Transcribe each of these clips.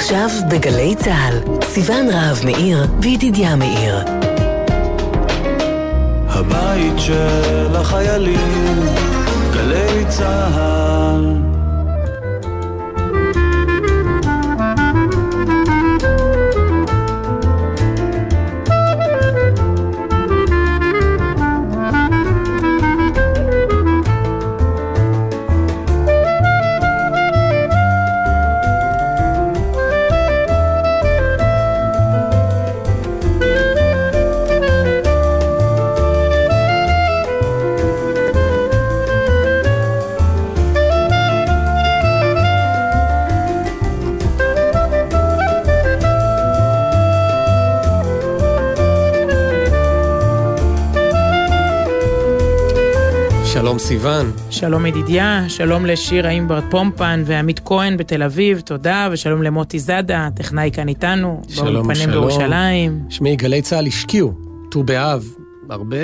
עכשיו בגלי צהל, סיוון רהב מאיר וידידיה מאיר. הבית של החיילים, גלי צהל. שלום סיוון. שלום ידידיה, שלום לשיר האם בר פומפן ועמית כהן בתל אביב, תודה, ושלום למוטי זדה, טכנאי כאן איתנו, באולפנים בירושלים. שמי גלי צהל השקיעו, ט"ו באב, הרבה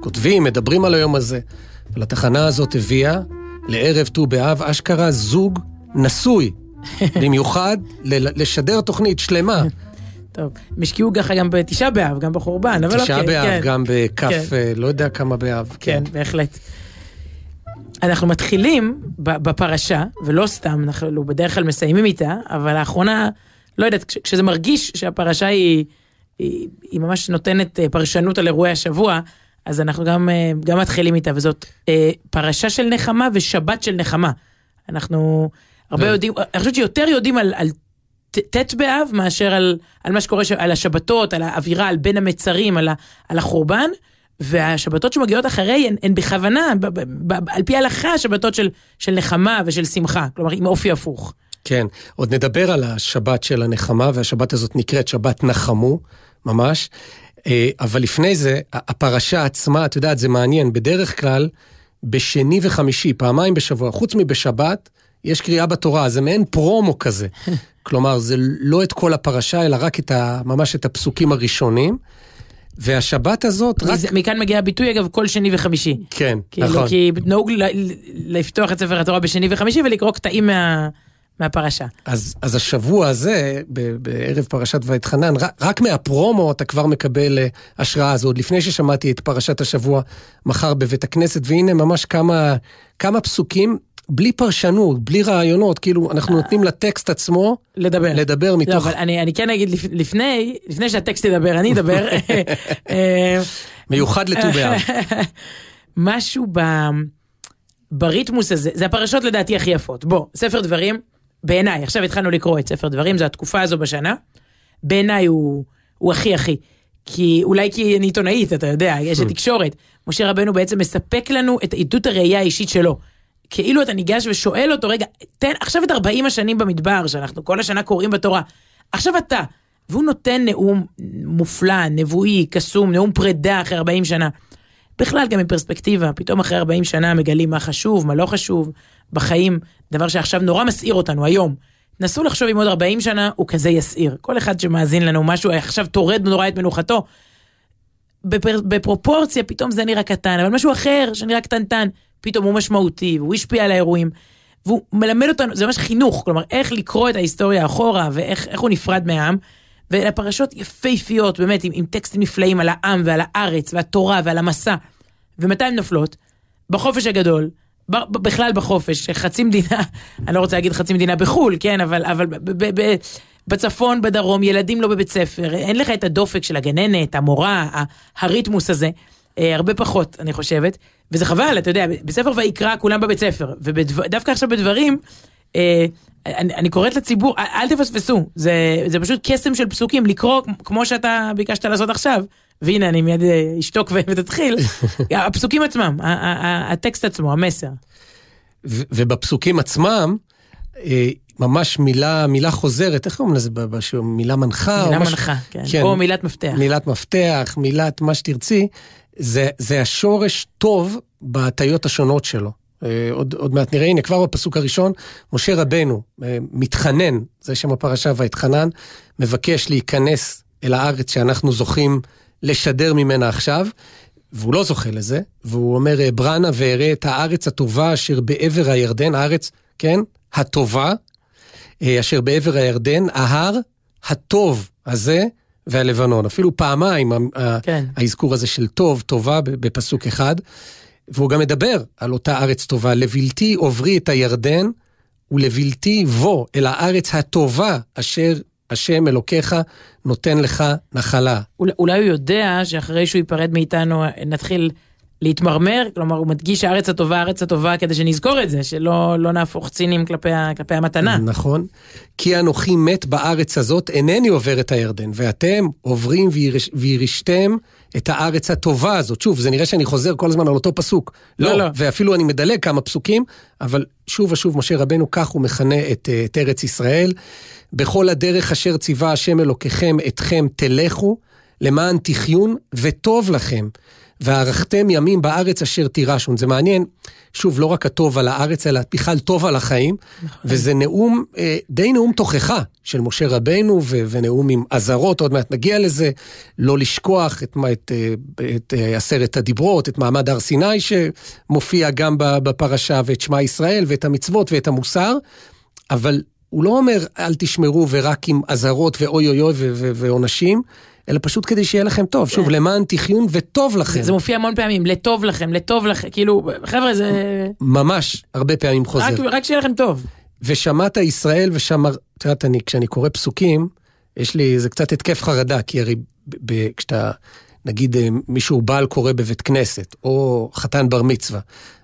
כותבים, מדברים על היום הזה, אבל התחנה הזאת הביאה לערב ט"ו באב, אשכרה זוג נשוי, במיוחד לשדר תוכנית שלמה. טוב, משקיעו ככה גם בתשעה באב, גם בחורבן, אבל אוקיי. תשעה באב, גם בכף, לא יודע כמה באב. כן, בהחלט. אנחנו מתחילים בפרשה, ולא סתם, אנחנו בדרך כלל מסיימים איתה, אבל האחרונה, לא יודעת, כשזה מרגיש שהפרשה היא ממש נותנת פרשנות על אירועי השבוע, אז אנחנו גם מתחילים איתה, וזאת פרשה של נחמה ושבת של נחמה. אנחנו הרבה יודעים, אני חושבת שיותר יודעים על תת באב מאשר על מה שקורה, על השבתות, על האווירה, על בין המצרים, על החורבן, והשבתות שמגיעות אחרי הן בכוונה, על פי ההלכה, השבתות של נחמה ושל שמחה, כלומר עם אופי הפוך. כן, עוד נדבר על השבת של הנחמה, והשבת הזאת נקראת שבת נחמו, ממש, אבל לפני זה, הפרשה עצמה, את יודעת, זה מעניין, בדרך כלל, בשני וחמישי, פעמיים בשבוע, חוץ מבשבת, יש קריאה בתורה, זה מעין פרומו כזה. כלומר, זה לא את כל הפרשה, אלא רק ממש את הפסוקים הראשונים, והשבת הזאת רק... מכאן מגיע הביטוי, אגב, כל שני וחמישי. כן, נכון. כי נהוג לפתוח את ספר התורה בשני וחמישי, ולקרוא קטעים מהפרשה. אז השבוע הזה, בערב פרשת ואתחנן, רק מהפרומו אתה כבר מקבל השראה הזאת. לפני ששמעתי את פרשת השבוע, מחר בבית הכנסת, והנה ממש כמה פסוקים, בלי פרשנות, בלי רעיונות, כאילו אנחנו נותנים לטקסט עצמו לדבר מתוך... לא, אבל אני כן אגיד לפני שהטקסט ידבר, אני אדבר. מיוחד לטובה. משהו בריתמוס הזה, זה הפרשות לדעתי הכי יפות. בוא, ספר דברים, בעיניי, עכשיו התחלנו לקרוא את ספר דברים, זו התקופה הזו בשנה, בעיניי הוא הכי, כי אולי כי אני עיתונאית, אתה יודע, יש התקשורת. משה רבנו בעצם מספק לנו את עדות הראייה האישית שלו. כאילו אתה ניגש ושואל אותו, רגע, תן, עכשיו את 40 השנים במדבר, שאנחנו כל השנה קוראים בתורה, עכשיו אתה, והוא נותן נאום מופלא, נבואי, קסום, נאום פרידה אחרי 40 שנה. בכלל גם עם פרספקטיבה, פתאום אחרי 40 שנה מגלים מה חשוב, מה לא חשוב, בחיים, דבר שעכשיו נורא מסעיר אותנו היום. נסו לחשוב עם עוד 40 שנה, הוא כזה יסעיר. כל אחד שמאזין לנו משהו, עכשיו תורד נורא את מנוחתו. בפרופורציה פתאום זה נראה קטן, אבל משהו אחר שנראה קטנטן, פתאום הוא משמעותי, והוא השפיע על האירועים, והוא מלמד אותנו, זה ממש חינוך, כלומר, איך לקרוא את ההיסטוריה אחורה, ואיך הוא נפרד מהעם, ולפרשות יפהפיות, באמת, עם טקסטים נפלאים על העם, ועל הארץ, והתורה, ועל המסע, ומתי הן נופלות? בחופש הגדול, בכלל בחופש, חצי מדינה, אני לא רוצה להגיד חצי מדינה בחול, כן, אבל בצפון, בדרום, ילדים לא בבית ספר, אין לך את הדופק של הגננת, המורה, הריתמוס הזה, הרבה פחות, אני חושבת, וזה חבל, אתה יודע, בספר ויקרא כולם בבית ספר, ודווקא עכשיו בדברים, אני קוראת לציבור, אל תפספסו, זה פשוט קסם של פסוקים, לקרוא כמו שאתה ביקשת לעשות עכשיו, והנה אני מיד אשתוק ותתחיל, הפסוקים עצמם, הטקסט עצמו, המסר. ובפסוקים עצמם, ממש מילה חוזרת, איך אומרים לזה? מילה מנחה? מילה מנחה, כן. או מילת מפתח. מילת מפתח, מילת מה שתרצי, זה השורש טוב בהטיות השונות שלו. עוד מעט נראה, הנה כבר בפסוק הראשון, משה רבנו מתחנן, זה שם הפרשה והתחנן, מבקש להיכנס אל הארץ שאנחנו זוכים לשדר ממנה עכשיו, והוא לא זוכה לזה, והוא אומר, ברנה ואראה את הארץ הטובה אשר בעבר הירדן, הארץ, כן, הטובה, אשר בעבר הירדן, ההר הטוב הזה והלבנון. אפילו פעמיים האזכור הזה של טוב, טובה בפסוק אחד, והוא גם מדבר על אותה ארץ טובה, לבלתי עוברי את הירדן, ולבלתי בו אל הארץ הטובה, אשר השם אלוקיך נותן לך נחלה. אולי הוא יודע שאחרי שהוא ייפרד מאיתנו, נתחיל להתמרמר, כלומר הוא מדגיש הארץ הטובה, כדי שנזכור את זה, שלא נהפוך צינים כלפי המתנה. נכון, כי אנוכי מת בארץ הזאת, אינני עובר את הירדן, ואתם עוברים וירשתם את הארץ הטובה הזאת. שוב, זה נראה שאני חוזר כל הזמן על אותו פסוק. לא. ואפילו אני מדלג כמה פסוקים, אבל שוב ושוב משה רבנו, כך הוא מכנה את ארץ ישראל, בכל הדרך אשר ציווה השם אלוקיכם אתכם תלכו, למען תחיון וטוב לכם. וערכתם ימים בארץ אשר תירשון. זה מעניין, שוב, לא רק הטוב על הארץ, אלא בכלל טוב על החיים, וזה נאום, די נאום תוכחה, של משה רבנו, ונאום עם עזרות, עוד מעט נגיע לזה, לא לשכוח את עשרת הדיברות, את מעמד הר סיני, שמופיע גם בפרשה, ואת שמה ישראל, ואת המצוות, ואת המוסר, אבל הוא לא אומר, אל תשמרו, ורק עם עזרות, ואוי אוי אוי, ועונשים, אלא פשוט כדי שיהיה לכם טוב, שוב, למען תחיון וטוב לכם. זה מופיע המון פעמים, לטוב לכם, לטוב לכם, כאילו, חבר'ה, זה... ממש, הרבה פעמים חוזר. רק שיהיה לכם טוב. ושמעת ישראל ושמר... תראה, כשאני קורא פסוקים, יש לי, זה קצת התקף חרדה, כי הרי כשאתה, נגיד, מישהו בעל קורא בבית כנסת, או חתן בר מצווה,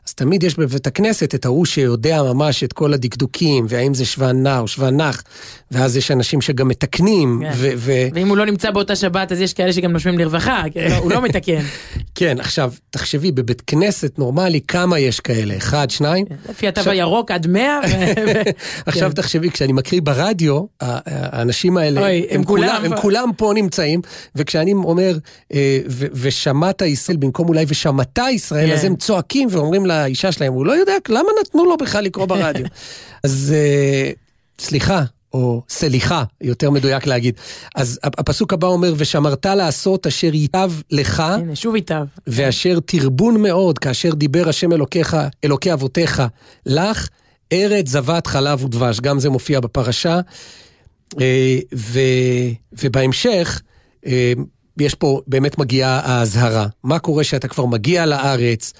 אז תמיד יש בבית הכנסת את ההוא שיודע ממש את כל הדקדוקים, והאם זה שווה נע או שווה נח, ואז יש אנשים שגם מתקנים. כן. ואם הוא לא נמצא באותה שבת, אז יש כאלה שגם נושמים לרווחה, הוא לא מתקן. כן, עכשיו, תחשבי, בבית כנסת נורמלי, כמה יש כאלה? 1, 2? לפי התו הירוק עד 100. עכשיו תחשבי, כשאני מקריא ברדיו, האנשים האלה, הם כולם פה נמצאים, וכשאני אומר, ושמעת ישראל, במקום אולי ושמעת ישראל, אז הם צועקים ואומרים האישה שלהם, הוא לא יודע, למה נתנו לו בכלל לקרוא ברדיו? אז סליחה, או סליחה, יותר מדויק להגיד. אז הפסוק הבא אומר, ושמרת לעשות אשר ייטב לך, שוב ייטב, ואשר תרבון מאוד, כאשר דיבר השם אלוקיך, אלוקי אבותיך, לך, ארץ זבת חלב ודבש, גם זה מופיע בפרשה, ובהמשך, יש פה באמת מגיעה ההזהרה. מה קורה שאתה כבר מגיע לארץ,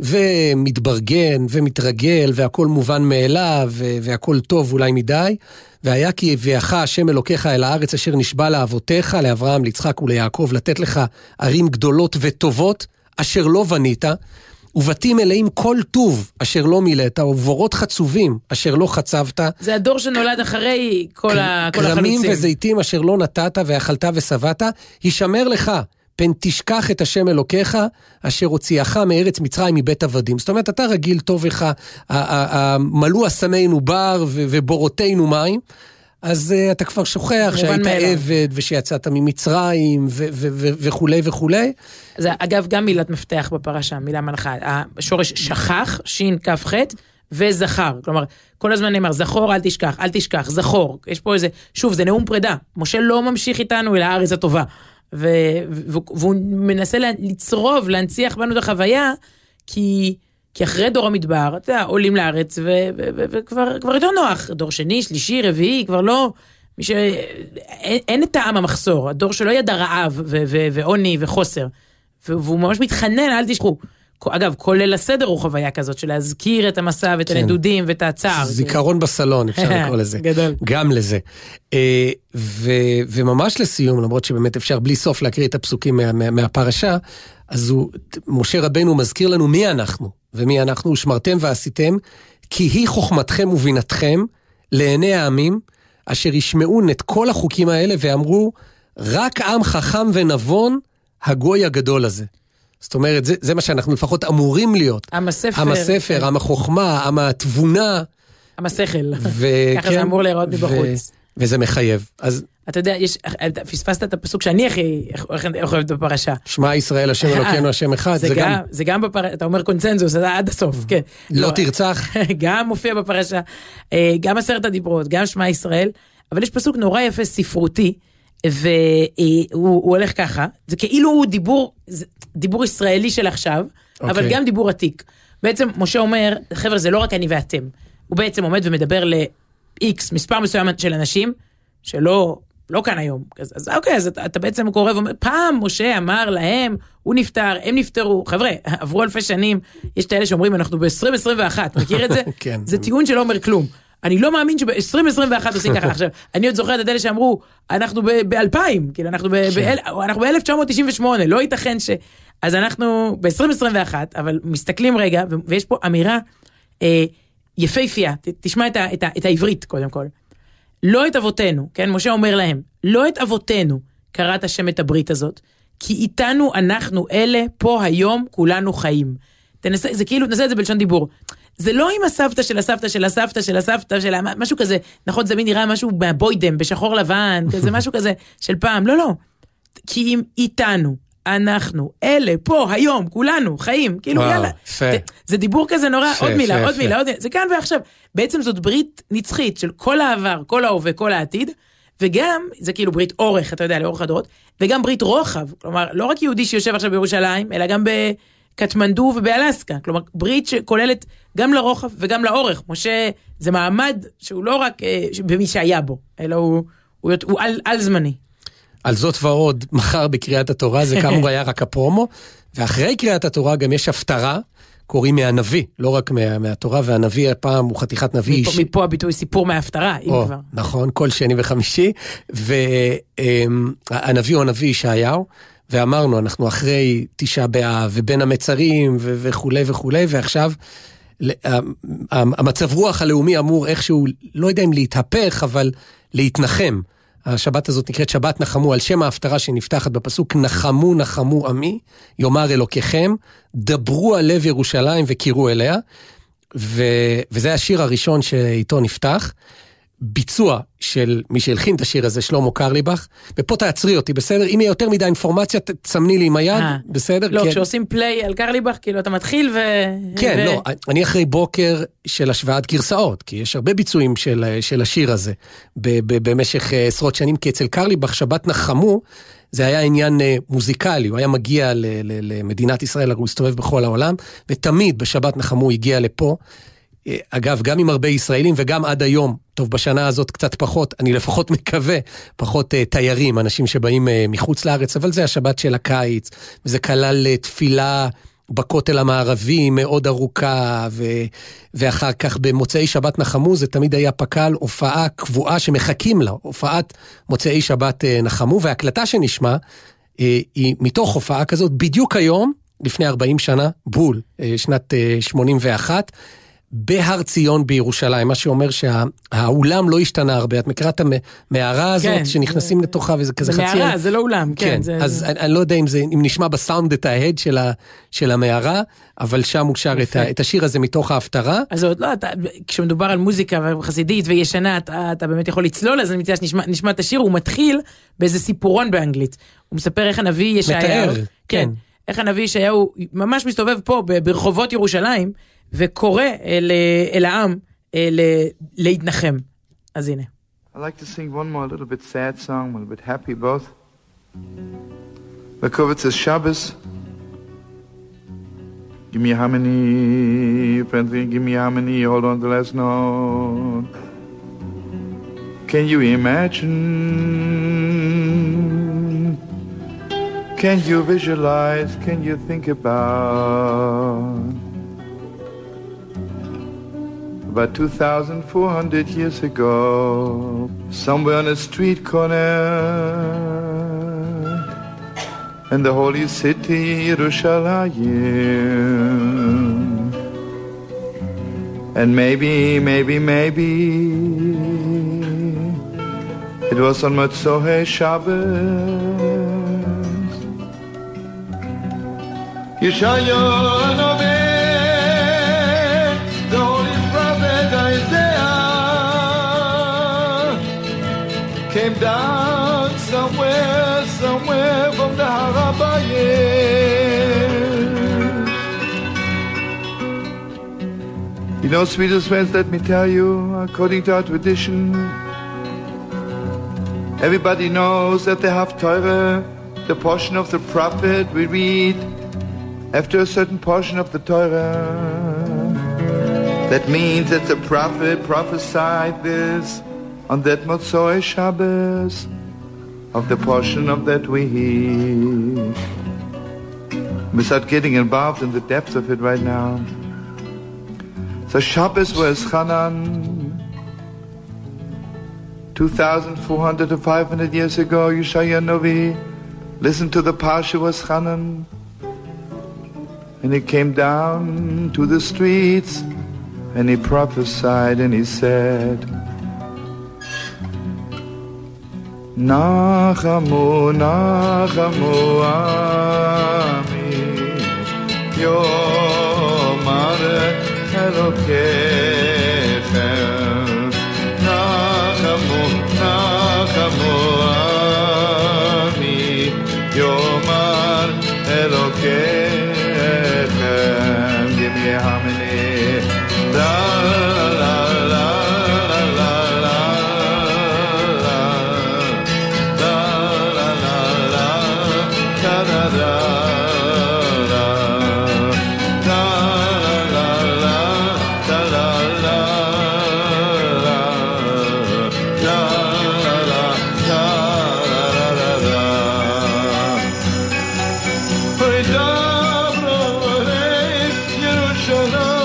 ומתברגן ומתרגל והכל מובן מאליו והכל טוב אולי מדי, והיה כי הביאך השם אלוקיך אל הארץ אשר נשבע לאבותיך, לאברהם, ליצחק וליעקב, לתת לך ערים גדולות וטובות אשר לא בנית, ובתים מלאים כל טוב אשר לא מילאת, ובורות חצובים אשר לא חצבת. זה הדור שנולד אחרי כל החלוצים. כרמים וזיתים אשר לא נתת ואכלת וסבאת, ישמר לך. פן תשכח את השם אלוקיך, אשר הוציאך מארץ מצרים מבית עבדים. זאת אומרת, אתה רגיל טוב לך, מלוא אסמנו בר ובורותינו מים, אז אתה כבר שוכח שהיית עבד, ושיצאת ממצרים, וכו' וכו'. אז אגב, גם מילת מפתח בפרשה, מילה מנחה, השורש שכח, שין כף חטא, וזכר, כלומר, כל הזמן נאמר, זכור, אל תשכח, אל תשכח, זכור. יש פה איזה, שוב, זה נאום פרידה. משה לא ממשיך איתנו אל הארץ הטובה. והוא מנסה לצרוב, להנציח בנו את החוויה, כי אחרי דור המדבר, אתה עולים לארץ, וכבר יותר נוח, דור שני, שלישי, רביעי, כבר לא, אין את העם המחסור, הדור שלא ידע רעב, ועוני, וחוסר, והוא ממש מתחנן, אל תשכחו. אגב, כולל הסדר הוא חוויה כזאת, של להזכיר את המסע, ואת הנדודים, ואת הצער. זיכרון בסלון, אפשר לקרוא לזה. גדול. גם לזה. וממש לסיום, למרות שבאמת אפשר בלי סוף להקריא את הפסוקים מהפרשה, אז משה רבנו מזכיר לנו מי אנחנו, ומי אנחנו, שמרתם ועשיתם, כי היא חוכמתכם ובינתכם, לעיני העמים, אשר ישמעון את כל החוקים האלה, ואמרו, רק עם חכם ונבון, הגוי הגדול הזה. זאת אומרת, זה מה שאנחנו לפחות אמורים להיות. עם הספר. עם הספר, עם החוכמה, עם התבונה. עם השכל. ככה זה אמור להיראות מבחוץ. וזה מחייב. אתה יודע, פספסת את הפסוק שאני הכי אוהבת בפרשה. שמע ישראל, השם אלוקינו, השם אחד. זה גם בפרשה, אתה אומר קונצנזוס, עד הסוף. לא תרצח. גם מופיע בפרשה. גם עשרת הדיברות, גם שמע ישראל. אבל יש פסוק נורא יפה ספרותי, והוא הולך ככה, זה כאילו הוא דיבור ישראלי של עכשיו, אבל גם דיבור עתיק. בעצם משה אומר, חבר'ה, זה לא רק אני ואתם, הוא בעצם עומד ומדבר X, מספר מסוים של אנשים, שלא כאן היום. אז אוקיי, אז אתה בעצם קורא ואומר, פעם משה אמר להם, הוא נפטר, הם נפטרו, חבר'ה, עברו אלפי שנים, יש את האלה שאומרים, אנחנו ב-2021, מכיר את זה? כן. זה טיעון שלא אומר כלום. אני לא מאמין שב-2021 עושים ככה. עכשיו, אני עוד זוכר את הדלה שאמרו, אנחנו ב-2000, כאילו, אנחנו ב-1998, לא ייתכן ש... אז אנחנו ב-2021, אבל מסתכלים רגע, ויש פה אמירה יפהפייה, תשמע את העברית קודם כל. לא את אבותינו, כן, משה אומר להם, לא את אבותינו קראת השם את הברית הזאת, כי איתנו אנחנו אלה פה היום כולנו חיים. תנסה, זה כאילו, תנסה את זה בלשון דיבור. זה לא עם הסבתא של הסבתא של הסבתא של הסבתא של משהו כזה, נכון, זה מין נראה משהו בבוידם, בשחור לבן, כזה משהו כזה של פעם, לא, כי אם איתנו, אנחנו, אלה, פה, היום, כולנו, חיים, כאילו, יאללה. זה דיבור כזה נורא, עוד מילה, עוד מילה, זה כאן ועכשיו. בעצם זאת ברית נצחית של כל העבר, כל ההווה, כל העתיד, וגם, זה כאילו ברית אורך, אתה יודע, לאורך הדורות, וגם ברית רוחב, כלומר, לא רק יהודי שיושב עכשיו בירושלים, אלא גם בקטמנדו ובאלסקה, כלומר, ברית שכוללת גם לרוחב וגם לאורך. משה, זה מעמד שהוא לא רק במי שהיה בו, אלא הוא על זמני. על זאת ועוד, מחר בקריאת התורה, זה כאמור היה רק הפרומו, ואחרי קריאת התורה גם יש הפטרה, קוראים מהנביא, לא רק מהתורה, והנביא הפעם הוא חתיכת נביא. מפה הביטוי סיפור מההפטרה, אם כבר. נכון, כל שני וחמישי, והנביא הוא הנביא ישעיהו, ואמרנו, אנחנו אחרי תשעה באב, ובין המצרים, וכו' וכו', ועכשיו המצב רוח הלאומי אמור איכשהו, לא יודע אם להתהפך, אבל להתנחם. השבת הזאת נקראת שבת נחמו, על שם ההפטרה שנפתחת בפסוק, נחמו נחמו עמי, יאמר אלוקיכם, דברו על לב ירושלים וקירו אליה, וזה השיר הראשון שאיתו נפתח, ביצוע של מי שהלחין את השיר הזה, שלמה קרליבך, ופה תעצרי אותי, בסדר? אם יהיה יותר מדי אינפורמציה, תצמני לי עם היד, בסדר? לא, כשעושים פליי על קרליבך, כאילו אתה מתחיל ו... כן, לא, אני אחרי בוקר של השוואת גרסאות, כי יש הרבה ביצועים של השיר הזה, במשך עשרות שנים, כי אצל קרליבך שבת נחמו, זה היה עניין מוזיקלי, הוא היה מגיע למדינת ישראל, הוא הסתובב בכל העולם, ותמיד בשבת נחמו הגיע לפה, אגב, גם עם הרבה ישראלים וגם עד היום, טוב, בשנה הזאת קצת פחות, אני לפחות מקווה, פחות תיירים, אנשים שבאים מחוץ לארץ, אבל זה השבת של הקיץ, וזה כלל תפילה בכותל המערבי מאוד ארוכה, ואחר כך במוצאי שבת נחמו, זה תמיד היה פקל הופעה קבועה שמחכים לה, הופעת מוצאי שבת נחמו, וההקלטה שנשמע היא מתוך הופעה כזאת, בדיוק היום, לפני 40 שנה, בול, שנת 81, בהר ציון בירושלים, מה שאומר שהאולם לא השתנה הרבה, את מכירה את המערה הזאת שנכנסים לתוכה וזה כזה חצי... מערה, זה לא אולם, כן. אז אני לא יודע אם נשמע בסאונד את ההד של המערה, אבל שם הוקשר את השיר הזה מתוך ההפטרה. אז עוד לא, כשמדובר על מוזיקה חסידית וישנה, אתה באמת יכול לצלול, אז אני מציע שנשמע את השיר, הוא מתחיל באיזה סיפורון באנגלית. הוא מספר איך הנביא ישעיהו... מתאר, כן. איך הנביא ישעיהו ממש מסתובב פה ברחובות ירושלים וקורא אל העם להתנחם. אז הנה. I'd like to sing one more little bit sad song, a little bit happy both. Lakovitz is Shabbos. Give me a harmony, friendly, give me a harmony, hold on to the last note. Can you imagine? Can you visualize? Can you think about? About 2,400 years ago, somewhere on a street corner, in the holy city, Yerushalayim. And maybe, it was on Matzohei Shabbos. Yeshayahu HaNavi. Came down somewhere from the Harabayim. You know, sweetest friends, let me tell you, according to our tradition, everybody knows that the Haftarah, the portion of the prophet we read after a certain portion of the Torah, That means that the prophet prophesied this on that Motzoi Shabbos of the portion of that we hear. We start getting involved in the depths of it right now. So Shabbos was Hanan 2,400 to 500 years ago. Yeshayahu HaNavi listened to the parsha was Hanan, and he came down to the streets and he prophesied and he said, Nachamu, Nachamu, Ami Yomar Elokechem, Nachamu, Nachamu, Ami Yomar Elokechem, Yimei Hamini La la la la la la la la la la la da da da la da la la da la la la da la la da la la la Poidabro rei Yerushalayim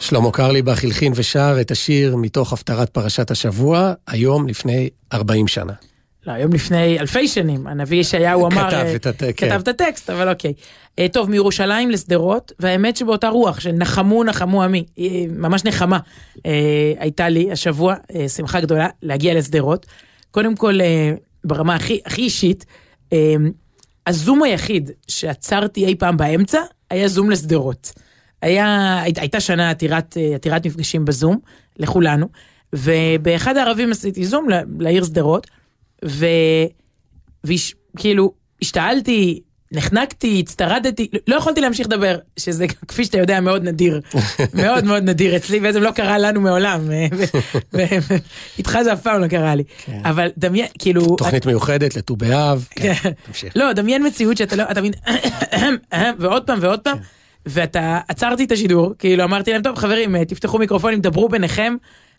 שלמה קרליבך הלחין ושר את השיר מתוך הפטרת פרשת השבוע, היום לפני 40 שנה. לא, היום לפני אלפי שנים, הנביא ישעיהו אמר, כתב את הטקסט, אבל אוקיי. טוב, מירושלים לסדרות, והאמת שבאותה רוח, שנחמו נחמו עמי, ממש נחמה, הייתה לי השבוע שמחה גדולה להגיע לסדרות. קודם כל, ברמה הכי אישית, הזום היחיד שעצרתי אי פעם באמצע, היה זום לסדרות. הייתה שנה עתירת מפגשים בזום, לכולנו, ובאחד הערבים עשיתי זום לעיר סדרות, וכאילו, השתעלתי, נחנקתי, הצטרדתי, לא יכולתי להמשיך לדבר, שזה, כפי שאתה יודע, מאוד נדיר, מאוד מאוד נדיר אצלי, וזה לא קרה לנו מעולם, איתך זה אף פעם לא קרה לי, אבל דמיין, כאילו... תוכנית מיוחדת לטובעיו, כן, תמשיך. לא, דמיין מציאות שאתה לא, אתה מבין, ועוד פעם ועוד פעם, ואתה, עצרתי את השידור, כאילו אמרתי להם, טוב חברים, תפתחו מיקרופונים, דברו ביניכם,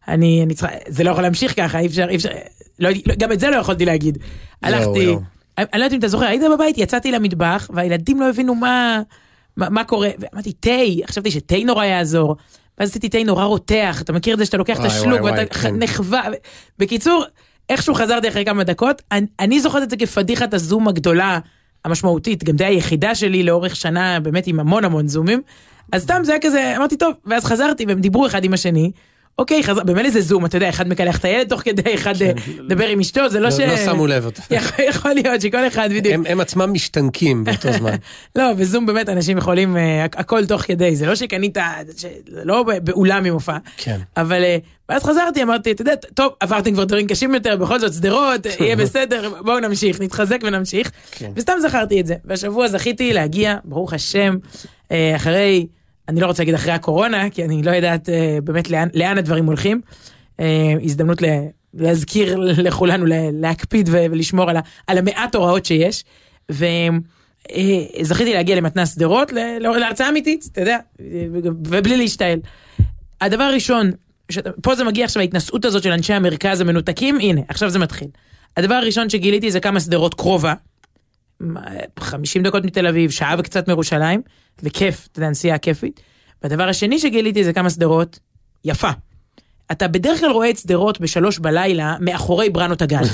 אני צריך, זה לא יכול להמשיך ככה, אי אפשר, לא, גם את זה לא יכולתי להגיד. הלכתי, אני לא יודעת אם אתה זוכר, הייתי בבית, יצאתי למטבח, והילדים לא הבינו מה קורה, ואמרתי, תי, חשבתי שתי נורא יעזור, ואז עשיתי תי נורא רותח, אתה מכיר את זה שאתה לוקח את השלוק, ואתה נחווה, בקיצור, איכשהו חזרתי אחרי כמה דקות, אני זוכרת את זה כפדיחת הזום הגדולה, המשמעותית, גם זה היחידה שלי לאורך שנה, באמת עם המון המון זומים, אז סתם זה היה כזה, אמרתי טוב, ואז חזרתי, והם דיברו אחד עם השני, אוקיי, במילא זה זום, אתה יודע, אחד מקלח את הילד תוך כדי, אחד דבר עם אשתו, זה לא ש... לא שמו לב אותה. יכול להיות שכל אחד בדיוק. הם עצמם משתנקים באותו זמן. לא, בזום באמת אנשים יכולים, הכל תוך כדי, זה לא שקנית, לא באולם עם הופעה. כן. אבל, ואז חזרתי, אמרתי, אתה יודע, טוב, עברתם כבר דברים קשים יותר, בכל זאת סדרות, יהיה בסדר, בואו נמשיך, נתחזק ונמשיך. וסתם זכרתי את זה. והשבוע זכיתי להגיע, ברוך השם, אחרי... אני לא רוצה להגיד אחרי הקורונה, כי אני לא יודעת באמת לאן הדברים הולכים. הזדמנות להזכיר לכולנו, להקפיד ולשמור על המעט הוראות שיש. וזכיתי להגיע למתנ"ס שדרות, להרצאה אמיתית, אתה יודע, ובלי להשתעל. הדבר הראשון, פה זה מגיע עכשיו ההתנסות הזאת של אנשי המרכז המנותקים, הנה, עכשיו זה מתחיל. הדבר הראשון שגיליתי זה כמה שדרות קרובה, 50 דקות מתל אביב, שעה וקצת מירושלים, וכיף, אתה יודע, נסיעה כיפית. והדבר השני שגיליתי זה כמה סדרות יפה. אתה בדרך כלל רואה את סדרות בשלוש בלילה מאחורי ברנות הגניה.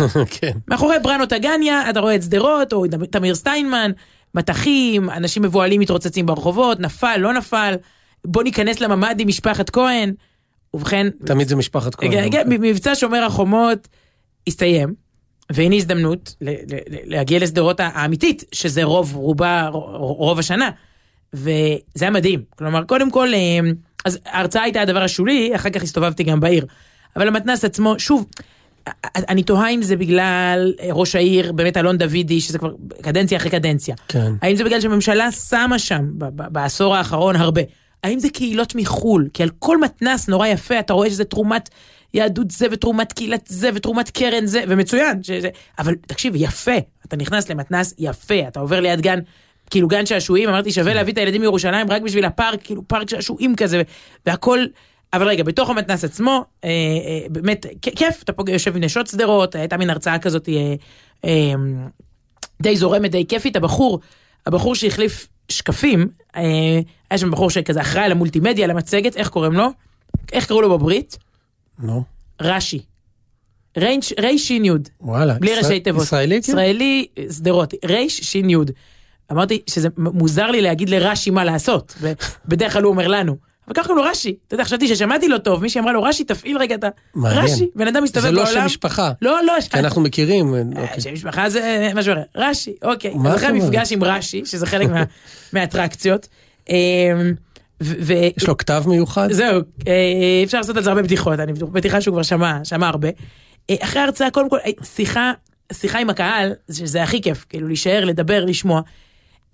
מאחורי ברנות הגניה אתה רואה את סדרות, או תמיר סטיינמן, מתחים, אנשים מבועלים מתרוצצים ברחובות, נפל, לא נפל, בוא ניכנס לממדי משפחת כהן, ובכן... תמיד זה משפחת כהן. מבצע שומר החומות הסתיים. והנה הזדמנות להגיע לסדרות האמיתית, שזה רוב השנה, וזה היה מדהים, כלומר, קודם כל, אז ההרצאה הייתה הדבר השולי, אחר כך הסתובבתי גם בעיר, אבל המתנס עצמו, שוב, אני תוהה אם זה בגלל ראש העיר, באמת אלון דודי, שזה כבר קדנציה אחרי קדנציה, כן. האם זה בגלל שהממשלה שמה שם, בעשור האחרון הרבה, האם זה קהילות מחול, כי על כל מתנס נורא יפה, אתה רואה שזה תרומת, יהדות זה ותרומת קהילת זה ותרומת קרן זה, ומצוין, אבל תקשיב, יפה, אתה נכנס למתנס יפה, אתה עובר ליד גן, כאילו גן שעשועים, אמרתי שווה להביא את הילדים מירושלים רק בשביל הפארק, כאילו פארק שעשועים כזה, והכל, אבל רגע, בתוך המתנס עצמו, באמת, כיף, אתה פה יושב עם נשות סדרות, הייתה מין הרצאה כזאת, די זורמת, די כיפית, הבחור שהחליף שקפים, היה שם בחור שכזה אחראי למולטימדיה, למצגת, איך קוראים לו? איך קראו לו בברית? נו. רשי. רי שין יוד. וואלה. בלי ראשי תיבות. ישראלי? ישראלי, סדרות. רי שין יוד. אמרתי שזה מוזר לי להגיד לרשי מה לעשות. בדרך כלל הוא אומר לנו. אבל ככה קוראים לו רשי. אתה יודע, חשבתי ששמעתי לו טוב. מי שאמרה לו רשי, תפעיל רגע את ה... רשי. בן אדם מסתובב בעולם. זה לא שם משפחה. לא. כי אנחנו מכירים. שם משפחה זה משהו אחר. רשי, אוקיי. אז אחרי המפגש עם רשי, שזה חלק מהאטרקציות. יש לו כתב מיוחד? זהו, אפשר לעשות על זה הרבה בדיחות, אני בדיחה שהוא כבר שמע הרבה. אחרי ההרצאה, קודם כל, שיחה עם הקהל, שזה הכי כיף, כאילו להישאר, לדבר, לשמוע,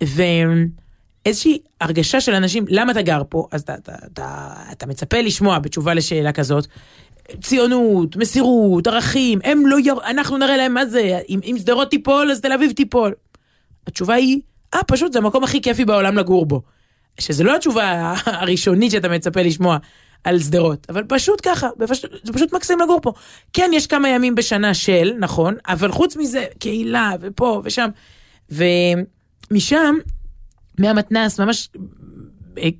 ואיזושהי הרגשה של אנשים, למה אתה גר פה? אז אתה מצפה לשמוע בתשובה לשאלה כזאת, ציונות, מסירות, ערכים, אנחנו נראה להם מה זה, אם סדרות טיפול, אז תל אביב טיפול. התשובה היא, פשוט זה המקום הכי כיפי בעולם לגור בו. שזה לא התשובה הראשונית שאתה מצפה לשמוע על סדרות, אבל פשוט ככה, זה פשוט מקסים לגור פה. כן, יש כמה ימים בשנה של, נכון, אבל חוץ מזה, קהילה, ופה ושם, ומשם, מהמתנס, ממש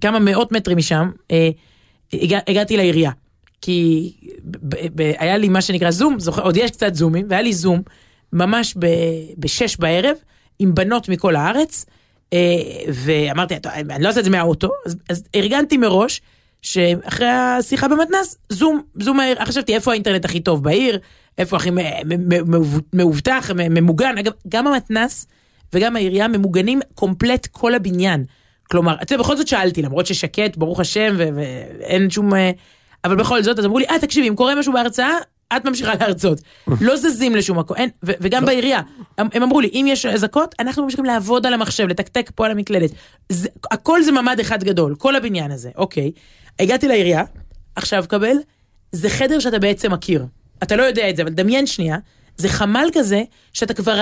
כמה מאות מטרים משם, הגעתי לעירייה, כי היה לי מה שנקרא זום, עוד יש קצת זומים, והיה לי זום, ממש בשש בערב, עם בנות מכל הארץ, ואמרתי, אני לא עושה את זה מהאוטו, אז ארגנתי מראש, שאחרי השיחה במתנס, זום העיר, חשבתי איפה האינטרנט הכי טוב בעיר, איפה הכי מאובטח, ממוגן, אגב, גם המתנס, וגם העירייה ממוגנים קומפלט כל הבניין, כלומר, אתה בכל זאת שאלתי, למרות ששקט, ברוך השם, ואין שום, אבל בכל זאת, אז אמרו לי, תקשיבי, אם קורה משהו בהרצאה, את ממשיכה להרצות, לא זזים לשום מקום, וגם בעירייה, הם אמרו לי, אם יש זקות, אנחנו ממשיכים לעבוד על המחשב, לתקתק פה על המקלדת, הכל זה ממד אחד גדול, כל הבניין הזה, אוקיי, הגעתי לעירייה, עכשיו קבל, זה חדר שאתה בעצם מכיר, אתה לא יודע את זה, אבל דמיין שנייה, זה חמל כזה, שאתה כבר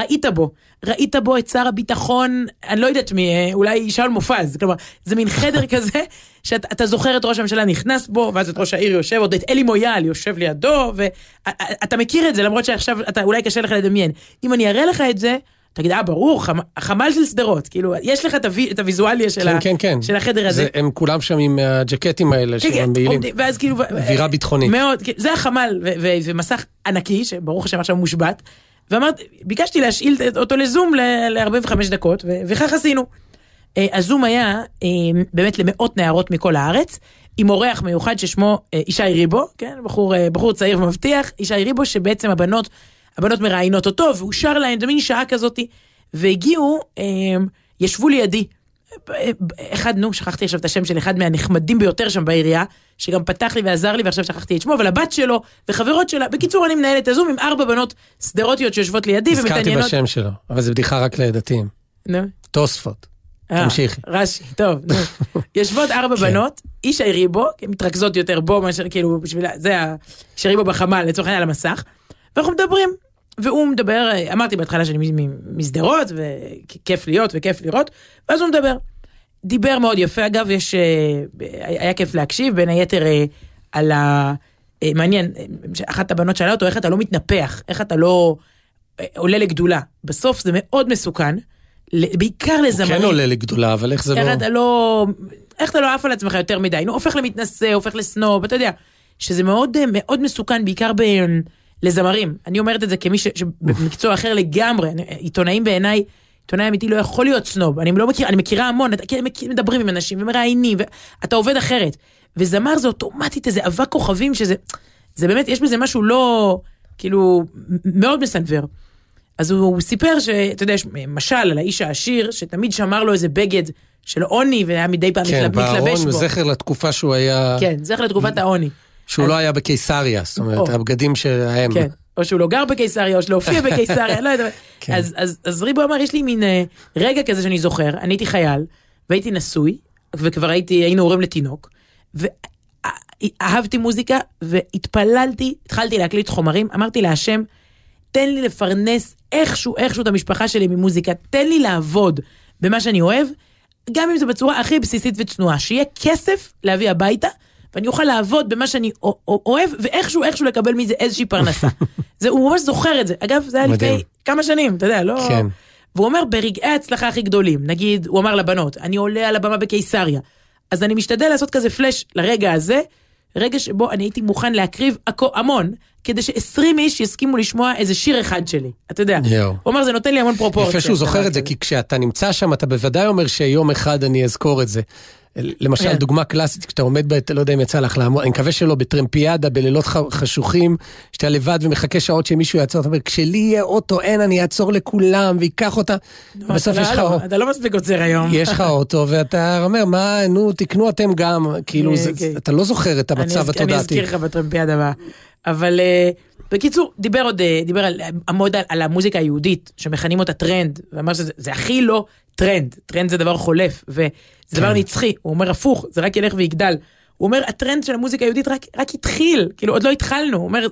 ראית בו את שר הביטחון, אני לא יודעת מי, אולי שאול מופז, כלומר, זה מין חדר כזה, שאתה זוכר את ראש הממשלה נכנס בו, ואז את ראש העיר יושב, עוד את אלי מויאל יושב לידו, ואתה מכיר את זה, למרות שעכשיו, אולי קשה לך לדמיין, אם אני אראה לך את זה, תגיד, ברור, החמל של סדרות, כאילו, יש לך את הוויזואליה של החדר הזה. הם כולם שם עם הג'קטים האלה, שהם מעילים. ואז כאילו... אווירה ביטחונית. מאוד, זה החמל, ומסך ענקי, שברוך השם עכשיו מושבת, ואמרתי, ביקשתי להשאיל אותו לזום ל-45 דקות, וכך עשינו. הזום היה באמת למאות נערות מכל הארץ, עם אורח מיוחד ששמו ישי ריבו, כן? בחור צעיר ומבטיח, ישי ריבו, שבעצם הבנות מראיינות אותו, והוא שר להם, דמין שעה כזאת, והגיעו, ישבו לידי, אחד, שכחתי עכשיו את השם של אחד מהנחמדים ביותר שם בעירייה, שגם פתח לי ועזר לי, ועכשיו שכחתי את שמו, אבל הבת שלו וחברות שלה, בקיצור אני מנהלת הזום, עם 4 בנות סדרותיות שיושבות לידי, הזכרתי בשם שלו, אבל זה בדיחה רק לידתיים. תוספות. תמשיכי. רש"י, טוב. יושבות 4 בנות, איש היריבו, מתרכזות יותר בו, כאילו, זה היריבו בחמל, לצורך העניין על המסך, ואנחנו מדברים, והוא מדבר, אמרתי בהתחלה שאני מסדרות, וכיף להיות וכיף לראות, ואז הוא מדבר. דיבר מאוד יפה, אגב, היה כיף להקשיב, בין היתר על מעניין, אחת הבנות שאלה אותו, איך אתה לא מתנפח, איך אתה לא עולה לגדולה. בסוף זה מאוד מסוכן, בעיקר לזמנים. הוא כן עולה לגדולה, אבל איך זה לא... איך אתה לא עף על עצמך יותר מדי? נו, הופך למתנשא, הופך לסנוב, אתה יודע, שזה מאוד מאוד מסוכן, בעיקר לזמרים. אני אומרת את זה כמי שבמקצוע אחר לגמרי, עיתונאים בעיניי, עיתונאי אמיתי לא יכול להיות סנוב, אני מכירה המון, מדברים עם אנשים ומראיינים, אתה עובד אחרת, וזמר זה אוטומטית, איזה אבק כוכבים, שזה באמת, יש בזה משהו לא, כאילו, מאוד מסנבר. אז הוא סיפר שאתה יודע, יש משל על האיש העשיר, שתמיד שמר לו איזה בגד של עוני, והיה מדי פעם מתלבש בו. כן, בארון, זכר לתקופה שהוא היה... כן, זכר לתקופת העוני. שהוא לא היה בקיסריה, זאת אומרת, הבגדים שלהם. כן, או שהוא לא גר בקיסריה, או שלא הופיע בקיסריה, לא יודעת. אז ריבו אמר, יש לי מין רגע כזה שאני זוכר, אני הייתי חייל, והייתי נשוי, וכבר היינו הורים לתינוק, ואהבתי מוזיקה, והתפללתי, התחלתי להקליט חומרים, אמרתי להשם, תן לי לפרנס איכשהו את המשפחה שלי ממוזיקה, תן לי לעבוד במה שאני אוהב, גם אם זה בצורה הכי בסיסית וצנועה, שיהיה כסף להביא הביתה, ואני אוכל לעבוד במה שאני אוהב, ואיכשהו לקבל מזה איזושהי פרנסה. הוא ממש זוכר את זה. אגב, זה היה לפני כמה שנים, אתה יודע, לא... כן. והוא אומר, ברגעי ההצלחה הכי גדולים, נגיד, הוא אמר לבנות, אני עולה על הבמה בקיסריה, אז אני משתדל לעשות כזה פלש לרגע הזה, רגע שבו אני הייתי מוכן להקריב המון, כדי ש20 איש יסכימו לשמוע איזה שיר אחד שלי. אתה יודע, הוא אומר, זה נותן לי המון פרופורציה. יפה שהוא זוכר את זה, כי כשאתה נמצא שם, אתה בוודאי אומר שיום אחד אני אזכור את זה. למשל, דוגמה קלאסית, כשאתה עומד, לא יודע אם יצא לך לעמוד, אני מקווה שלא, בטרמפיאדה, בלילות חשוכים, שאתה לבד ומחכה שעות שמישהו יעצור, אתה אומר, כשלי יהיה אוטו, אין, אני אעצור לכולם, ויקח אותה. בסוף יש לך אוטו. אתה לא מספיק עוצר היום. יש לך אוטו, ואתה אומר, מה, נו, תקנו אתם גם, כאילו, אתה לא זוכר את המצב התודעתי. אני אזכיר לך בטרמפיאדה הבאה. אבל בקיצור, דיבר על המוזיקה היהודית, שמכנים אותה טרנד, ואמר שזה הכי לא טרנד זה דבר חולף, וזה דבר נצחי, הוא אומר הפוך, זה רק ילך ויגדל, הוא אומר, הטרנד של המוזיקה היהודית רק התחיל, כאילו עוד לא התחלנו, הוא אומר,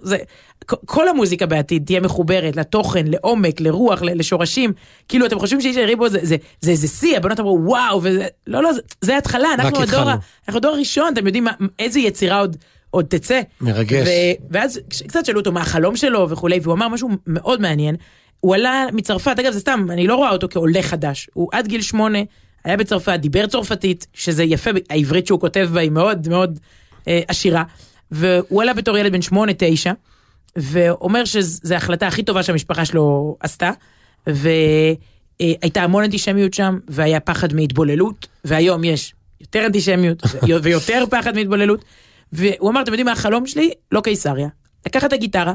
כל המוזיקה בעתיד תהיה מחוברת לתוכן, לעומק, לרוח, לשורשים, כאילו אתם חושבים שיש ריבו, זה איזה שיא, הבנות אמרו, וואו, לא, זה ההתחלה, אנחנו דור ראשון, אתם יודעים איזה יצירה עוד תצא, מרגש, ואז קצת שאלו אותו מה החלום שלו וכולי, והוא אמר משהו מאוד מעניין, הוא עלה מצרפת, אגב זה סתם, אני לא רואה אותו כעולה חדש, הוא עד גיל 8, היה בצרפת, דיבר צרפתית, שזה יפה, העברית שהוא כותב בה היא מאוד מאוד עשירה, והוא עלה בתור ילד בן 8-9, ואומר שזו ההחלטה הכי טובה שהמשפחה שלו עשתה, והייתה המון אנטישמיות שם, והיה פחד מהתבוללות, והיום יש יותר אנטישמיות, ויותר פחד מהתבוללות, והוא אמר, אתם יודעים מה החלום שלי? לא קיסריה. לקחת הגיטרה,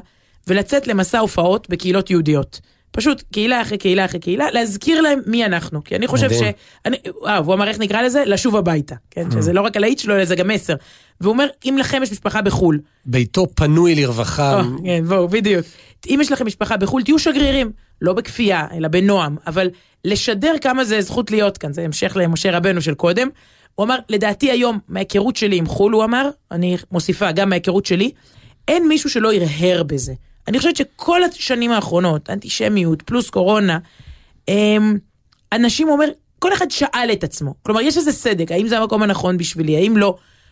ולצאת למסע הופעות בקהילות יהודיות. פשוט, קהילה אחרי קהילה אחרי קהילה, להזכיר להם מי אנחנו. כי אני חושב הוא אמר, איך נקרא לזה? לשוב הביתה. כן? שזה לא רק הלהיט שלו, אלא זה גם מסר. והוא אומר, אם לכם יש משפחה בחול. ביתו פנוי לרווחה. כן, בואו, בדיוק. אם יש לכם משפחה בחול, תהיו שגרירים. לא בכפייה, אלא בנועם. אבל לשדר כמה זה זכות להיות כאן. זה המשך למשה רבנו של קודם. הוא אמר, לדעתי היום, מהיכרות שלי עם חול, הוא אמר, אני מוסיפה גם מהיכרות שלי, אין מישהו שלא ירהר בזה. אני חושבת שכל השנים האחרונות, אנטישמיות, פלוס קורונה, אנשים אומר, כל אחד שאל את עצמו. כלומר, יש איזה סדק, האם זה המקום הנכון בשבילי, האם לא.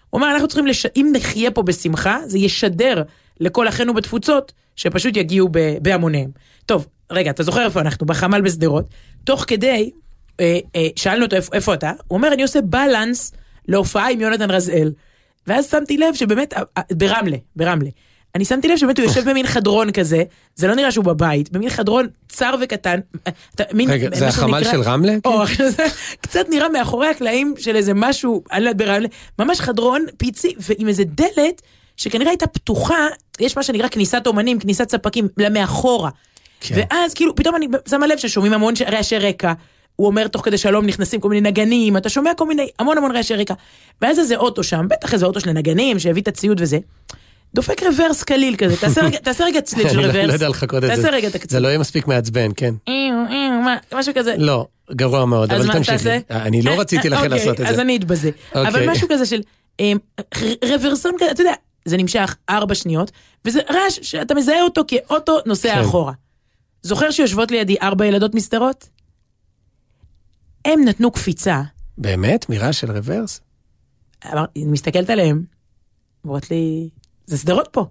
הוא אומר, אנחנו צריכים, אם נחיה פה בשמחה, זה ישדר לכל אחינו בתפוצות, שפשוט יגיעו בהמוניהם. טוב, רגע, אתה זוכר איפה אנחנו, בחמל בסדרות, תוך כדי, שאלנו אותו איפה אתה, הוא אומר, אני עושה בלנס להופעה עם יונתן רזאל, ואז שמתי לב שבאמת, ברמלה, אני שמתי לב שבאמת הוא יושב במין חדרון כזה, זה לא נראה שהוא בבית, במין חדרון צר וקטן. רגע, זה החמל של רמלה? קצת נראה מאחורי הקלעים של איזה משהו, ברמלה, ממש חדרון פיצי, ועם איזה דלת, שכנראה הייתה פתוחה, יש מה שנקרא כניסת אומנים, כניסת ספקים, למאחורה. ואז כאילו, פתאום אני שמה לב ששומעים המון רעשי רקע, הוא אומר תוך כדי שלום נכנסים כל מיני נגנים, אתה שומע כל מיני, המון המון רעשי רקע. ואז איזה אוטו שם, בטח איזה אוטו של נגנים, שהביא את הציוד וזה. דופק ריברס קליל כזה, תעשה רגע צליל של ריברס. לא יודע לחכות את זה. תעשה רגע את הקצת. זה לא יהיה מספיק מעצבן, כן. משהו כזה. לא, גרוע מאוד, אבל תמשיך לי. אני לא רציתי לכם לעשות את זה. אז אני אתבזה. אבל משהו כזה של ריברסון כזה, אתה יודע, זה נמשך 4 שניות, וזה רעש שאתה מזהה אותו כאוטו נוסע אחורה. זוכר שיושבות לידי 4 ילדות מסתרות? הם נתנו קפיצה. באמת? מירה של ריברס? מסתכלת עליהם, אומרת לי, זה סדרות פה.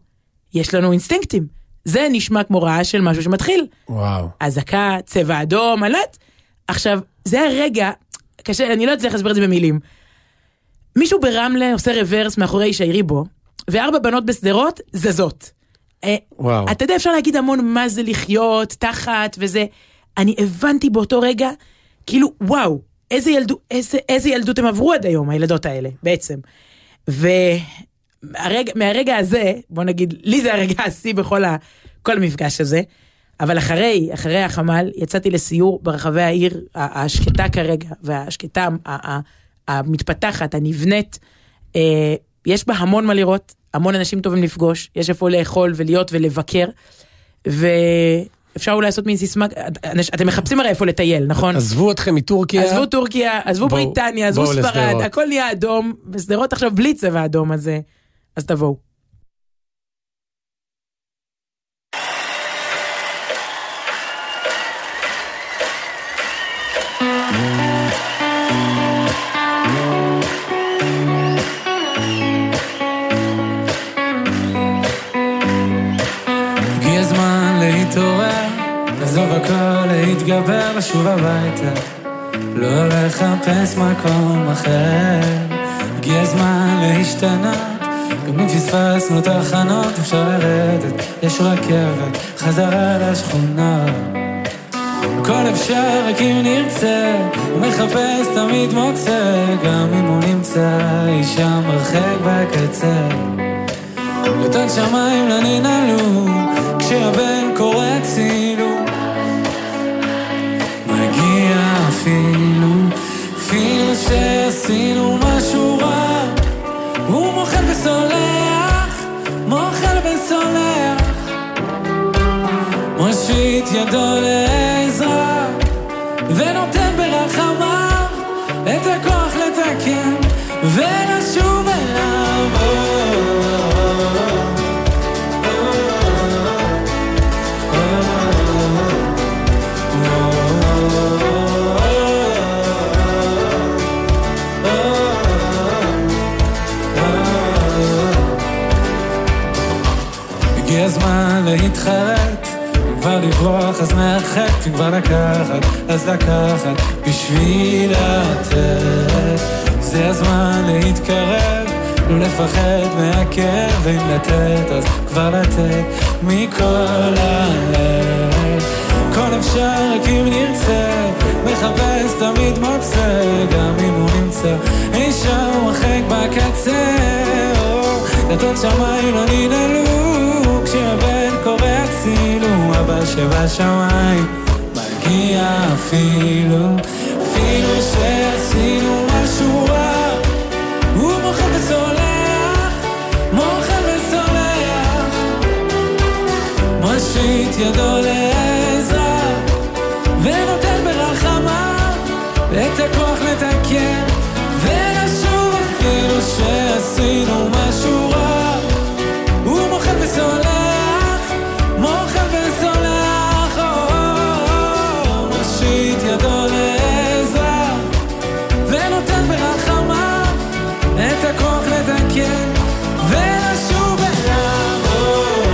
יש לנו אינסטינקטים. זה נשמע כמו רעש של משהו שמתחיל. וואו. הזקה, צבע אדום, עלת. עכשיו, זה הרגע, קשה, אני לא אצליח לסבר את זה במילים. מישהו ברמלה עושה ריברס מאחורי איש העירי בו, ו4 בנות בסדרות, זה זאת. וואו. אתה יודע, אפשר להגיד המון מה זה לחיות, תחת וזה. אני הבנתי באותו רגע, כאילו, וואו, איזה ילדות הם עברו עד היום, הילדות האלה, בעצם. מהרגע הזה, בוא נגיד, לי זה הרגע השיא בכל המפגש הזה, אבל אחרי החמל, יצאתי לסיור ברחבי העיר, השקטה כרגע, והשקטה המתפתחת, הנבנית, יש בה המון מה לראות, המון אנשים טובים לפגוש, יש איפה לאכול ולהיות ולבקר, אפשר אולי לעשות מין סיסמה, אתם מחפשים הרי איפה לטייל, נכון? עזבו אתכם מטורקיה. עזבו טורקיה, עזבו בריטניה, עזבו ספרד, הכל נהיה אדום, בסדרות עכשיו בלי צבע אדום הזה, אז תבואו. להתגבר לשוב הביתה, לא לחפש מקום אחר. הגיע הזמן להשתנות, גם אם פספסנו תחנות אפשר לרדת, יש רכבת חזרה לשכונה. כל אפשר רק אם נרצה, הוא מחפש תמיד מוצא, גם אם הוא נמצא אי שם הרחק בקצה. לתת שמיים לננעלו כשהבן קורא צילו, אפילו שעשינו משהו רע, הוא מוחל וסולח, מוחל וסולח, מושיט ידו לעזרה ונותן ברחמיו את הכוח לתקן ולשוב אליו. הזמן להתחרט, כבר לברוח אז מאחת, כבר לקחת אז לקחת בשביל לתת. זה הזמן להתקרב, לא לפחד מהכאב, ואם לתת אז כבר לתת מכל הלב. כל אפשר רק אם נרצה, מחפש תמיד מוצא, גם אם הוא נמצא אי שם מוחק בקצה. דתות שמיים לא ננעלו כשהבן קורא צילו, אבא שבשמיים מגיע אפילו שעשינו משהו רע, הוא מוחל וסולח, מוחל וסולח, מושיט ידו לעזרה ונותן ברחמיו את הכוח לתקן ולשוב. אפילו שעשינו משהו רע, הוא מוחל וסולח, ולשוב אליו.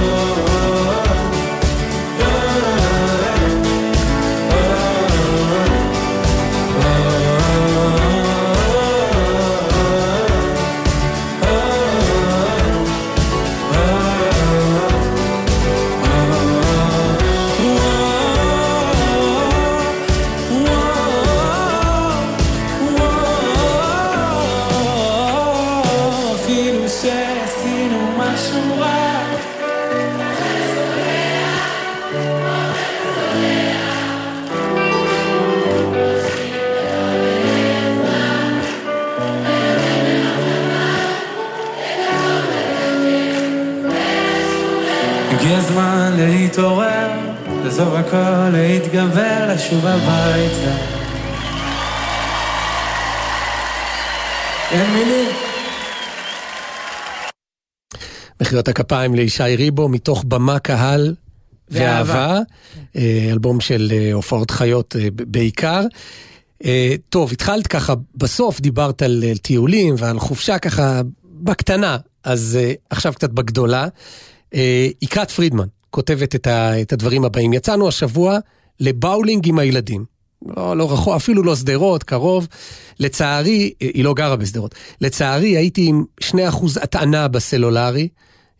הכל להתגבר לשוב הביתה. אין מילים. מחיאות הכפיים לישי ריבו מתוך במה קהל ואהבה, אלבום של הופעות חיות בעיקר. טוב, התחלת ככה, בסוף דיברת על טיולים ועל חופשה ככה בקטנה, אז עכשיו קצת בגדולה. איקרת פרידמן כותבת את הדברים הבאים. יצאנו השבוע לבאולינג עם הילדים. לא רחוק, אפילו לא סדרות, קרוב. לצערי, היא לא גרה בסדרות. לצערי, הייתי עם 2% הטענה בסלולרי,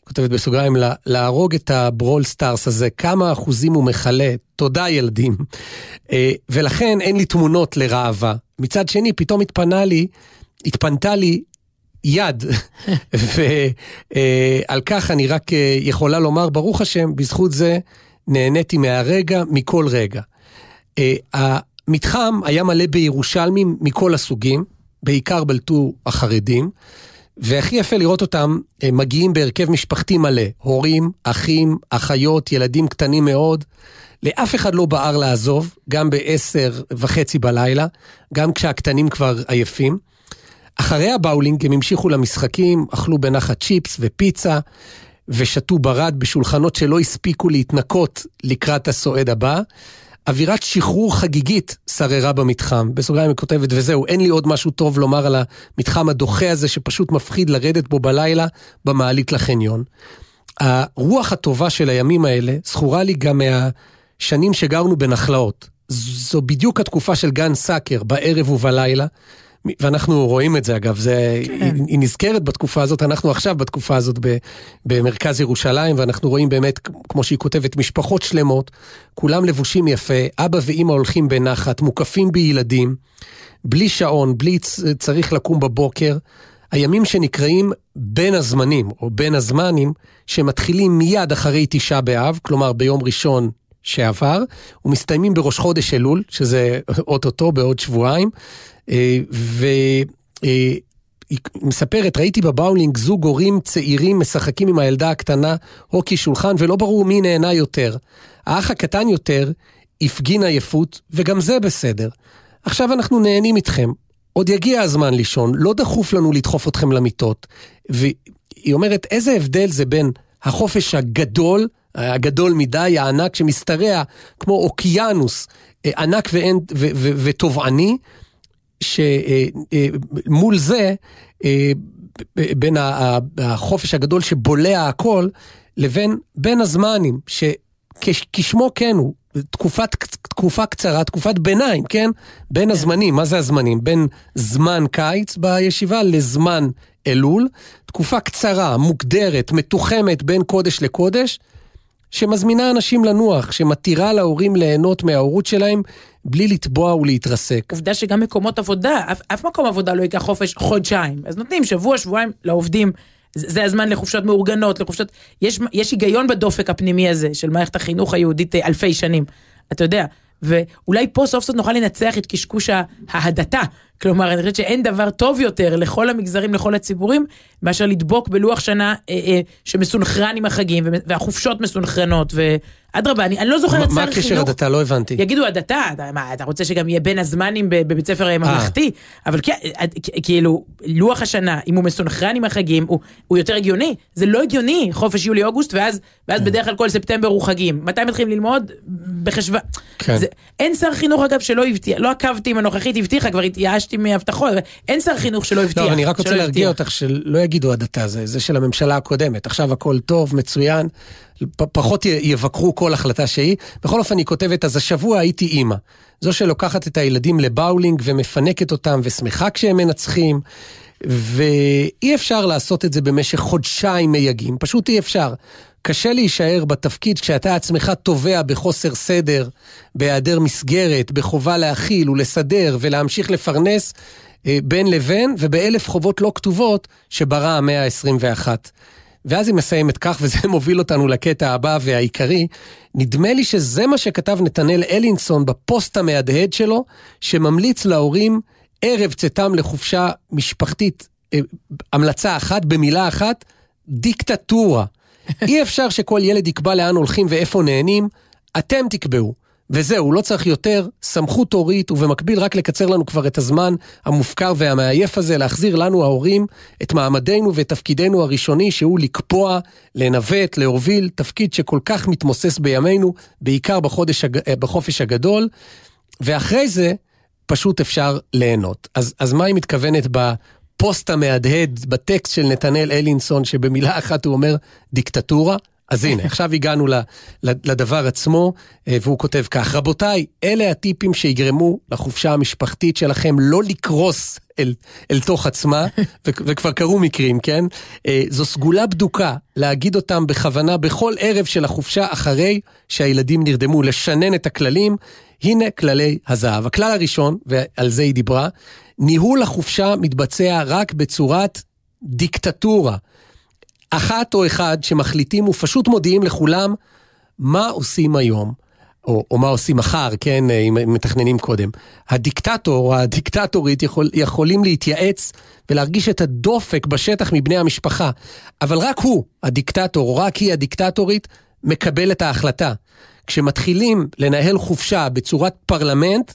כותבת בסוגריים, להרוג את הברול סטארס הזה, כמה אחוזים הוא מחלה, תודה ילדים. ולכן אין לי תמונות לרעבה. מצד שני, פתאום התפנתה לי יד, ועל כך אני רק יכולה לומר, ברוך השם, בזכות זה נהניתי מהרגע, מכל רגע. המתחם היה מלא בירושלמים מכל הסוגים, בעיקר בלטו החרדים, והכי יפה לראות אותם מגיעים בהרכב משפחתי מלא, הורים, אחים, אחיות, ילדים קטנים מאוד, לאף אחד לא בער לעזוב, גם ב-10:30 בלילה, גם כשהקטנים כבר עייפים. אחרי הבאולינג הם המשיכו למשחקים, אכלו בנחת צ'יפס ופיצה, ושתו ברד בשולחנות שלא הספיקו להתנקות לקראת הסועד הבא. אווירת שחרור חגיגית שררה במתחם. בסוגריים היא כותבת, וזהו, אין לי עוד משהו טוב לומר על המתחם הדוחה הזה, שפשוט מפחיד לרדת בו בלילה במעלית לחניון. הרוח הטובה של הימים האלה זכורה לי גם מהשנים שגרנו בנחלאות. זו בדיוק התקופה של גן סאקר, בערב ובלילה, ואנחנו רואים את זה אגב, זה, כן. היא נזכרת בתקופה הזאת, אנחנו עכשיו בתקופה הזאת במרכז ירושלים, ואנחנו רואים באמת, כמו שהיא כותבת, משפחות שלמות, כולם לבושים יפה, אבא ואמא הולכים בנחת, מוקפים בילדים, בלי שעון, בלי צריך לקום בבוקר, הימים שנקראים בין הזמנים, או בין הזמנים, שמתחילים מיד אחרי 9 באב, כלומר ביום ראשון, שעבר, ומסתיימים בראש חודש אלול, שזה אוטוטו בעוד שבועיים, והיא מספרת, ראיתי בבאולינג זוג הורים צעירים משחקים עם הילדה הקטנה, הוקי שולחן, ולא ברור מי נהנה יותר. האח הקטן יותר הפגין עייפות, וגם זה בסדר. עכשיו אנחנו נהנים איתכם. עוד יגיע הזמן לישון, לא דחוף לנו לדחוף אתכם למיטות. והיא אומרת, איזה הבדל זה בין החופש הגדול מדי, הענק שמסתרע, כמו אוקיינוס, ענק ותובעני, שמול זה, בין החופש הגדול שבולע הכל, לבין בין הזמנים, שכשמו כן הוא, תקופה קצרה, תקופת ביניים, כן? בין הזמנים, מה זה הזמנים? בין זמן קיץ בישיבה לזמן אלול, תקופה קצרה, מוגדרת, מתוחמת בין קודש לקודש, שמזמינה אנשים לנוח, שמתירה להורים ליהנות מההורות שלהם, בלי לטבוע ולהתרסק. עובדה שגם מקומות עבודה, אף מקום עבודה לא ייקח חופש חודשיים, אז נותנים שבוע, שבועיים לעובדים, זה הזמן לחופשות מאורגנות, לחופשות, יש היגיון בדופק הפנימי הזה, של מערכת החינוך היהודית אלפי שנים, אתה יודע, ואולי פה סוף סוף נוכל לנצח את קשקוש ההדתה, כלומר, אני חושבת שאין דבר טוב יותר לכל המגזרים, לכל הציבורים, מאשר לדבוק בלוח שנה שמסונכרן עם החגים, והחופשות מסונכרנות, ואדרבה, אני לא זוכרת שר חינוך. מה קשר הדתה? לא הבנתי. יגידו הדתה, אתה רוצה שגם יהיה בין הזמנים בבית ספר ממלכתי, אבל כאילו, לוח השנה, אם הוא מסונכרן עם החגים, הוא יותר הגיוני. זה לא הגיוני, חופש יולי-אוגוסט, ואז בדרך כלל כל ספטמבר הוא חגים. מתי מתחילים ללמוד? בחשבה. אין שר חינוך, אגב, שלא הבטיח, לא עקבתי עם הנוכחית, הבטיחה, כבר התייאשתי מהבטחות, אין שר חינוך שלא הבטיח. לא, אני רק רוצה להרגיע אותך שלא יגידו הדתה, זה של הממשלה הקודמת. עכשיו הכל טוב, מצוין, פחות יבקרו כל החלטה שהיא. בכל אופן היא כותבת, אז השבוע הייתי אימא, זו שלוקחת את הילדים לבאולינג ומפנקת אותם ושמחה כשהם מנצחים, ואי אפשר לעשות את זה במשך חודשיים מייגים, פשוט אי אפשר. קשה להישאר בתפקיד כשאתה עצמך תובע בחוסר סדר, בהיעדר מסגרת, בחובה להכיל ולסדר ולהמשיך לפרנס בין לבין, ובאלף חובות לא כתובות שברא המאה ה-21. ואז היא מסיימת כך, וזה מוביל אותנו לקטע הבא והעיקרי, נדמה לי שזה מה שכתב נתנאל אלינסון בפוסט המהדהד שלו, שממליץ להורים ערב צאתם לחופשה משפחתית, המלצה אחת במילה אחת, דיקטטורה. אי אפשר שכל ילד יקבע לאן הולכים ואיפה נהנים, אתם תקבעו, וזהו, לא צריך יותר סמכות הורית, ובמקביל רק לקצר לנו כבר את הזמן המופקר והמעייף הזה, להחזיר לנו ההורים את מעמדנו ואת תפקידנו הראשוני, שהוא לקפוע, לנווט, להוביל, תפקיד שכל כך מתמוסס בימינו, בעיקר בחופש הגדול, ואחרי זה פשוט אפשר ליהנות. אז מה היא מתכוונת בפוסט המהדהד, בטקסט של נתנאל אלינסון, שבמילה אחת הוא אומר דיקטטורה? אז הנה, עכשיו הגענו לדבר עצמו, והוא כותב כך: רבותיי, אלה הטיפים שיגרמו לחופשה המשפחתית שלכם לא לקרוס אל תוך עצמה, וכבר קרו מקרים, כן? זו סגולה בדוקה, להגיד אותם בכוונה בכל ערב של החופשה אחרי שהילדים נרדמו, לשנן את הכללים. הנה כללי הזהב. הכלל הראשון, ועל זה היא דיברה, ניהול החופשה מתבצע רק בצורת דיקטטורה. אחת או אחד שמחליטים ופשוט מודיעים לכולם מה עושים היום, או מה עושים מחר, כן, אם מתכננים קודם. הדיקטטור, הדיקטטורית יכולים להתייעץ ולהרגיש את הדופק בשטח מבני המשפחה, אבל רק הוא, הדיקטטור, רק היא הדיקטטורית, מקבל את ההחלטה. כשמתחילים לנהל חופשה בצורת פרלמנט,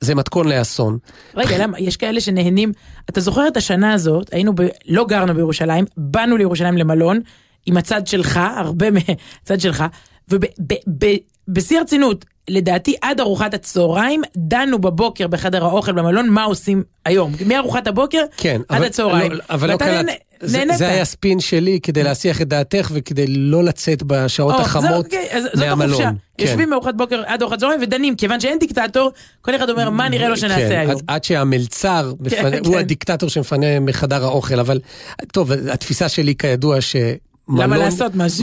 זה מתכון לאסון. רגע, למה? יש כאלה שנהנים, אתה זוכר את השנה הזאת, לא גרנו בירושלים, באנו לירושלים למלון, עם הצד שלך, הרבה מהצד שלך, ובשיא הרצינות, לדעתי עד ארוחת הצהריים, דנו בבוקר בחדר האוכל במלון, מה עושים היום? מארוחת הבוקר עד הצהריים. אבל לא קלט, זה היה ספין שלי, כדי להסיח את דעתך, וכדי לא לצאת בשעות החמות מהמלון. יושבים מארוחת בוקר עד ארוחת צהריים ודנים, כיוון שאין דיקטטור, כל אחד אומר, מה נראה לו שנעשה היום? עד שהמלצר, הוא הדיקטטור שמפנה מחדר האוכל, אבל טוב, התפיסה שלי כידוע ש...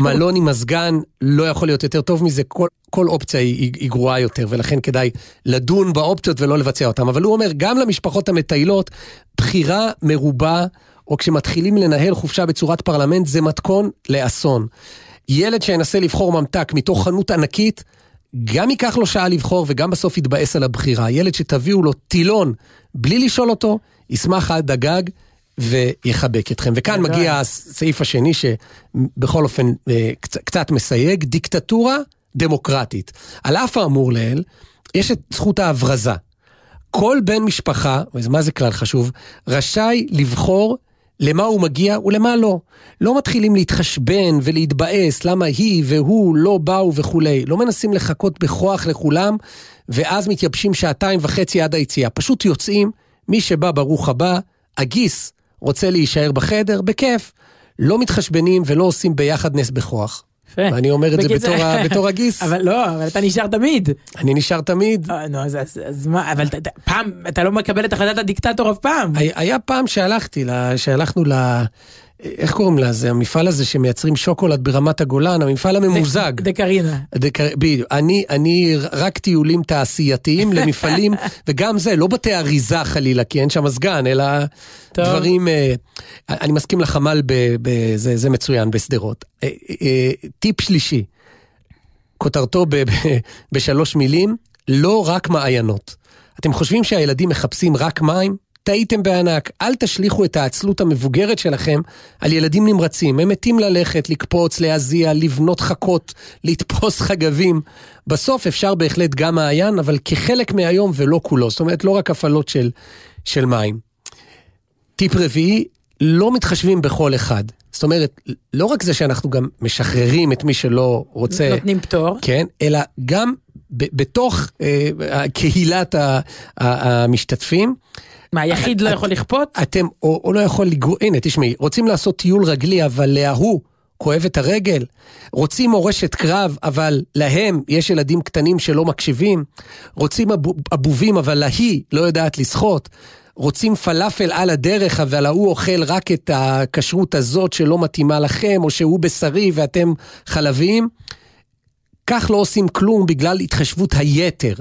מלון עם מזגן לא יכול להיות יותר טוב מזה, כל אופציה היא גרועה יותר, ולכן כדאי לדון באופציות ולא לבצע אותם. אבל הוא אומר, גם למשפחות המטיילות, בחירה מרובה, או כשמתחילים לנהל חופשה בצורת פרלמנט, זה מתכון לאסון. ילד שינסה לבחור ממתק מתוך חנות ענקית, גם ייקח לו שעה לבחור, וגם בסוף יתבאס על הבחירה. ילד שתביאו לו טילון, בלי לשאול אותו, ישמח עד דגג, ויחבק אתכם. וכאן מגיע הסעיף השני שבכל אופן קצת מסייג, דיקטטורה דמוקרטית. על אף האמור לאל, יש את זכות ההברזה. כל בן משפחה, מה זה כלל חשוב, רשאי לבחור למה הוא מגיע ולמה לא. לא מתחילים להתחשבן ולהתבאס למה היא והוא לא באו וכולי. לא מנסים לחכות בכוח לכולם, ואז מתייבשים 2.5 שעות עד היציאה. פשוט יוצאים, מי שבא ברוך הבא, הגיס רוצה להישאר בחדר, בכיף, לא מתחשבנים ולא עושים ביחד נס בכוח. ואני אומר את זה בתור הגיס. אבל לא, אבל אתה נשאר תמיד. אני נשאר תמיד. אז מה, אבל פעם, אתה לא מקבל את החלטת הדיקטטור אף פעם. היה פעם שהלכנו ל... איך קוראים לזה? המפעל הזה שמייצרים שוקולד ברמת הגולן, המפעל הממוזג. דקרינה. אני רק טיולים תעשייתיים למפעלים, וגם זה, לא בתי אריזה חלילה, כי אין שם סגן, אלא דברים... אני מסכים לחמל, זה מצוין בסדרות. טיפ שלישי, כותרתו ב3 מילים, לא רק מעיינות. אתם חושבים שהילדים מחפשים רק מים? טעיתם בענק, אל תשליכו את העצלות המבוגרת שלכם על ילדים נמרצים. הם מתים ללכת, לקפוץ, להזיע, לבנות חכות, לתפוס חגבים. בסוף אפשר בהחלט גם מעיין, אבל כחלק מהיום ולא כולו. זאת אומרת, לא רק הפעלות של מים. טיפ רביעי, לא מתחשבים בכל אחד. זאת אומרת, לא רק זה שאנחנו גם משחררים את מי שלא רוצה... נותנים פטור. כן, אלא גם בתוך קהילת המשתתפים, מה, היחיד לא יכול לכפות? אתם, או לא יכול לגרוע, הנה, תשמעי, רוצים לעשות טיול רגלי, אבל להוא כואב את הרגל. רוצים מורשת קרב, אבל להם יש ילדים קטנים שלא מקשיבים. רוצים אבובים, אבל להיא לא יודעת לשחות. רוצים פלאפל על הדרך, אבל הוא אוכל רק את הכשרות הזאת שלא מתאימה לכם, או שהוא בשרי ואתם חלבים. כך לא עושים כלום בגלל התחשבות היתר.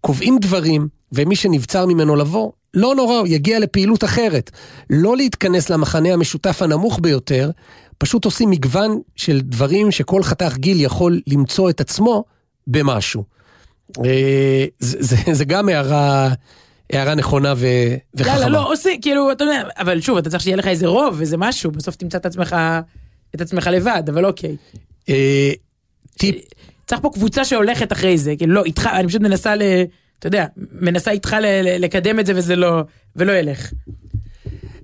קובעים דברים, ומי שנבצר ממנו לבוא, לא נורא, יגיע לפעילות אחרת. לא להתכנס למחנה המשותף הנמוך ביותר, פשוט עושים מגוון של דברים שכל חתך גיל יכול למצוא את עצמו במשהו. זה גם הערה נכונה וחכמה. לא, לא, עושה, כאילו, אתה יודע, אבל שוב, אתה צריך שיהיה לך איזה רוב, איזה משהו, בסוף תמצא את עצמך לבד, אבל אוקיי. טיפ. צריך פה קבוצה שהולכת אחרי זה, לא, איתך, אני פשוט מנסה, אתה יודע, מנסה איתך לקדם את זה וזה לא, ולא ילך.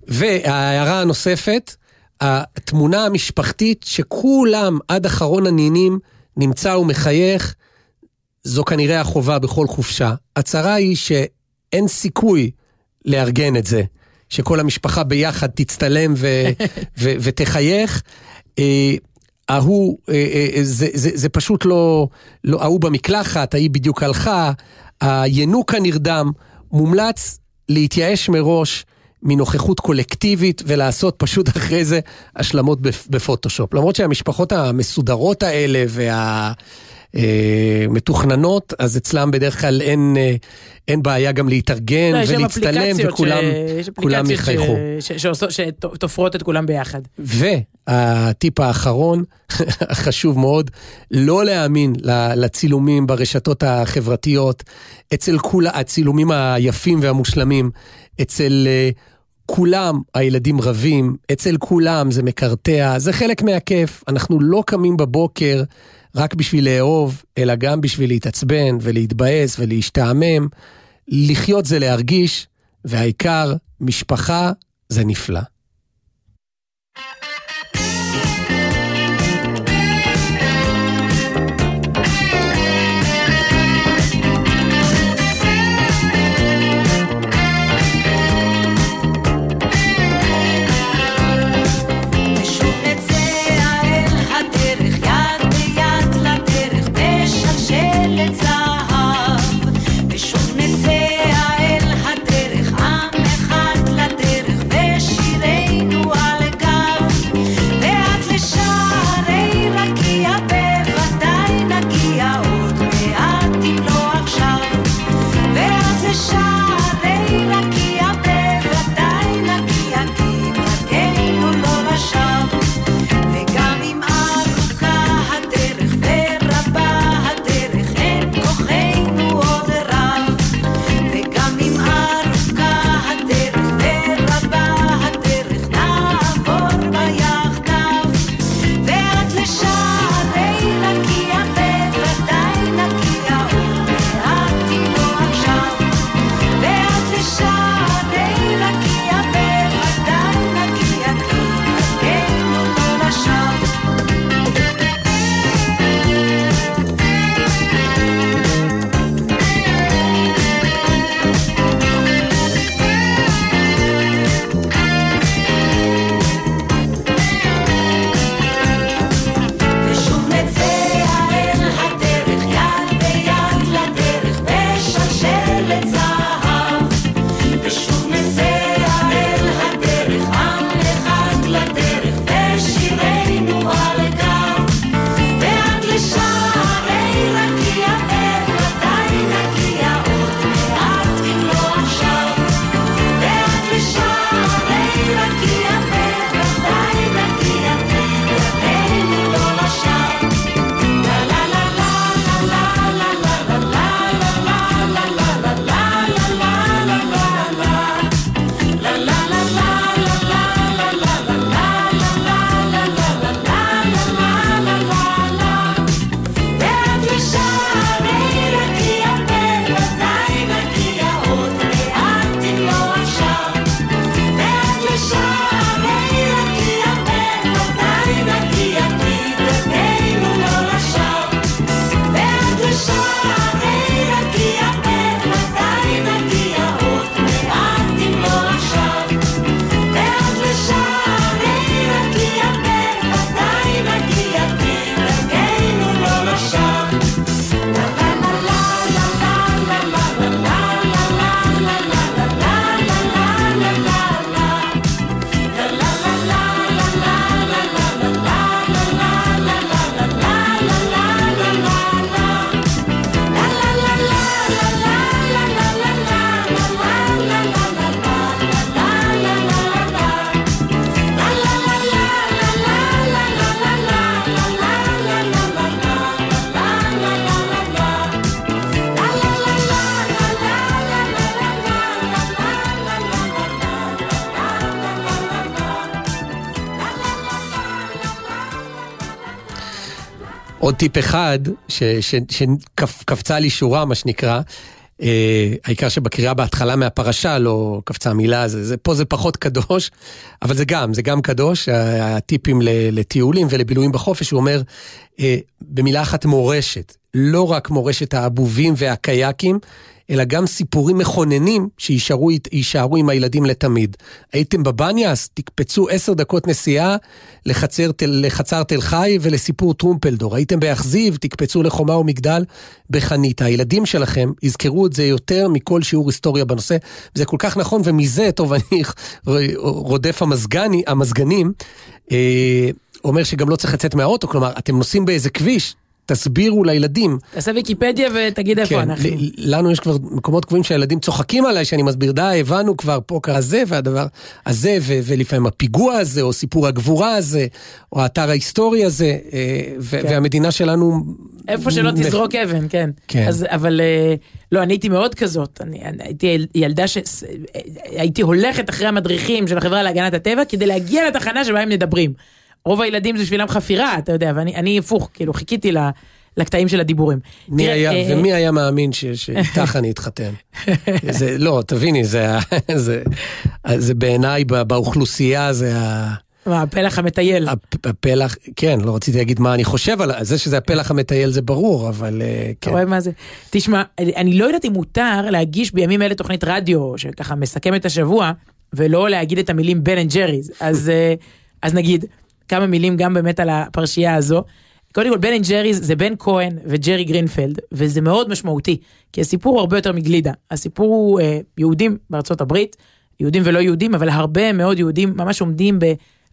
וההערה הנוספת, התמונה המשפחתית שכולם עד אחרון הנינים נמצא ומחייך, זו כנראה החובה בכל חופשה. הצרה היא שאין סיכוי לארגן את זה, שכל המשפחה ביחד תצטלם ותחייך. ההוא, זה פשוט לא, ההוא במקלחת, ההיא בדיוק הלכה, הינוק הנרדם, מומלץ להתייאש מראש מנוכחות קולקטיבית ולעשות פשוט אחרי זה השלמות בפוטושופ. למרות שהמשפחות המסודרות האלה והמתוכננות, אז אצלם בדרך כלל אין בעיה גם להתארגן ולהצטלם, וכולם יחייכו. שתופרות את כולם ביחד. והטיפ האחרון, חשוב מאוד, לא להאמין לצילומים ברשתות החברתיות, אצל כולם, הצילומים היפים והמושלמים, אצל כולם הילדים רבים, אצל כולם זה מקרטע, זה חלק מהכיף, אנחנו לא קמים בבוקר רק בשביל לאהוב, אלא גם בשביל להתעצבן ולהתבאס ולהשתעמם, לחיות זה להרגיש, והעיקר משפחה זה נפלא. ושוב נצא אל הדרך, עם אחד לדרך, ושירי עוד טיפ אחד, שקפצה לי שורה, מה שנקרא, העיקר שבקריאה בהתחלה מהפרשה לא קפצה המילה, פה זה פחות קדוש, אבל זה גם קדוש, הטיפים לטיולים ולבילויים בחופש, הוא אומר, במילה אחת מורשת, לא רק מורשת האבובים והקייקים, אלא גם סיפורים מכוננים שישארו עם הילדים לתמיד. הייתם בבניאס, תקפצו 10 דקות נסיעה לחצר תל חי ולסיפור טרומפלדור. הייתם באכזיב, תקפצו לחומה ומגדל בחנית. הילדים שלכם יזכרו את זה יותר מכל שיעור היסטוריה בנושא. זה כל כך נכון, ומזה, טוב, אני רודף המזגנים, אומר שגם לא צריך לצאת מהאוטו, כלומר, אתם נוסעים באיזה כביש, תסבירו לילדים. תעשה ויקיפדיה ותגיד איפה אנחנו. לנו יש כבר מקומות קבועים שהילדים צוחקים עליי, שאני מסביר, די, הבנו כבר פה כזה והדבר הזה, ולפעמים הפיגוע הזה, או סיפור הגבורה הזה, או האתר ההיסטורי הזה, והמדינה שלנו... איפה שלא תזרוק אבן, כן. אבל לא, אני הייתי מאוד כזאת. הייתי ילדה שהייתי הולכת אחרי המדריכים של החברה להגנת הטבע, כדי להגיע לתחנה שבה הם מדברים. רוב הילדים זה בשבילם חפירה, אתה יודע, ואני הפוך, כאילו, חיכיתי לקטעים של הדיבורים. ומי היה מאמין שאיתך אני אתחתן? לא, תביני, זה בעיניי באוכלוסייה, זה ה... מה, הפלח המטייל. הפלח, כן, לא רציתי להגיד מה אני חושב על זה, שזה הפלח המטייל זה ברור, אבל כן. רואה מה זה. תשמע, אני לא יודעת אם מותר להגיש בימים אלה תוכנית רדיו, שככה מסכם את השבוע, ולא להגיד את המילים בן אנד ג'ריז. אז נגיד... כמה מילים גם באמת על הפרשייה הזו. קודם כל, בן ג'ריז זה בן כהן וג'רי גרינפלד, וזה מאוד משמעותי, כי הסיפור הוא הרבה יותר מגלידה. הסיפור הוא יהודים בארצות הברית, יהודים ולא יהודים, אבל הרבה מאוד יהודים ממש עומדים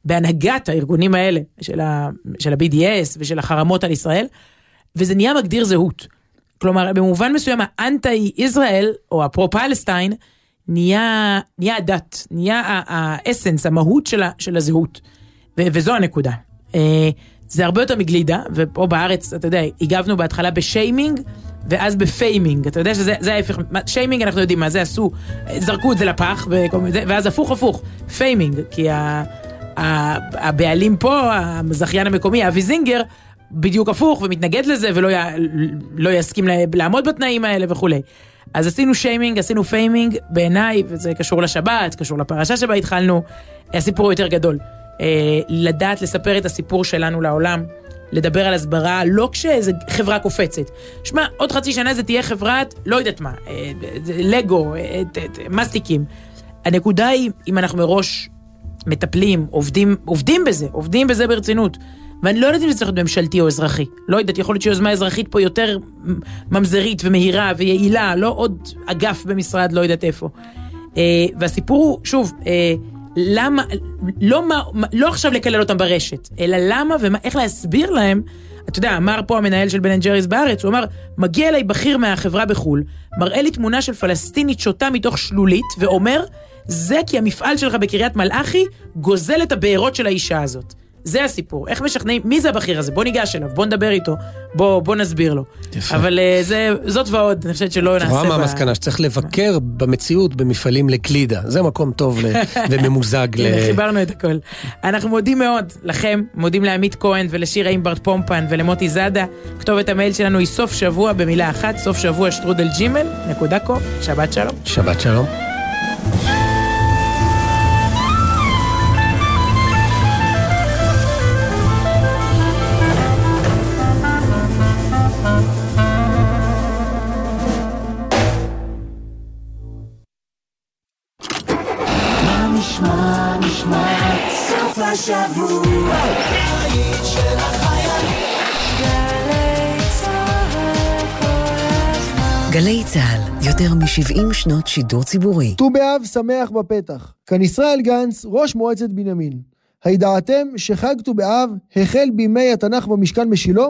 בהנהגת הארגונים האלה, של ה-BDS ושל החרמות על ישראל, וזה נהיה מגדיר זהות. כלומר, במובן מסוים, האנטי-ישראל, או הפרו-פלסטיין, נהיה הדת, נהיה האסנס, המהות של הזהות. וזו הנקודה. זה הרבה יותר מגלידה, ופה בארץ, אתה יודע, הגבנו בהתחלה בשיימינג, ואז בפיימינג. אתה יודע שזה ההפך, שיימינג אנחנו יודעים מה, זה עשו, זרקו את זה לפח, ואז הפוך, פיימינג, כי הבעלים פה, המזכיין המקומי, אבי זינגר, בדיוק הפוך, ומתנגד לזה, ולא יסכים לעמוד בתנאים האלה וכו'. אז עשינו שיימינג, עשינו פיימינג, בעיניי, וזה קשור לשבת, קשור לפרשה שבה התחלנו, הסיפור יותר גדול. לדעת לספר את הסיפור שלנו לעולם, לדבר על הסברה, לא כשאיזו חברה קופצת. שמע, עוד חצי שנה זה תהיה חברת, לא יודעת מה, לגו, מסטיקים. הנקודה היא, אם אנחנו מראש מטפלים, עובדים בזה ברצינות, ואני לא יודעת אם זה צריך להיות ממשלתי או אזרחי. לא יודעת, יכול להיות שיוזמה אזרחית פה יותר ממזרית ומהירה ויעילה, לא עוד אגף במשרד, לא יודעת איפה. והסיפור הוא, שוב, למה, לא עכשיו לקלל אותם ברשת, אלא למה ואיך להסביר להם. אתה יודע, אמר פה המנהל של בן אנד ג'ריס בארץ, הוא אמר, מגיע אליי בכיר מהחברה בחול, מראה לי תמונה של פלסטינית שוטה מתוך שלולית, ואומר, זה כי המפעל שלך בקריית מלאכי גוזל את הבארות של האישה הזאת. זה הסיפור. איך משכנעים? מי זה הבכיר הזה? בוא ניגש אליו, בוא נדבר איתו, בוא נסביר לו. יפה. אבל זאת ועוד, אני חושבת שלא נעשה... מה המסקנה? שצריך לבקר במציאות במפעלים לגלידה. זה מקום טוב וממוזג חיברנו את הכל. אנחנו מודים מאוד לכם, מודים לעמית כהן ולשירה אימברד פומפן ולמוטי זאדה. כתובת המייל שלנו היא סוף שבוע במילה אחת, סוף שבוע @gmail.com. שבת שלום. שבת שלום. שבוע היית של החיילים גלי צהל כל הזמן גלי צהל, יותר מ-70 שנות שידור ציבורי. ט"ו באב שמח בפתח. כאן ישראל גנץ, ראש מועצת בנימין. הידעתם שחג ט"ו באב החל בימי התנ"ך במשכן בשילה?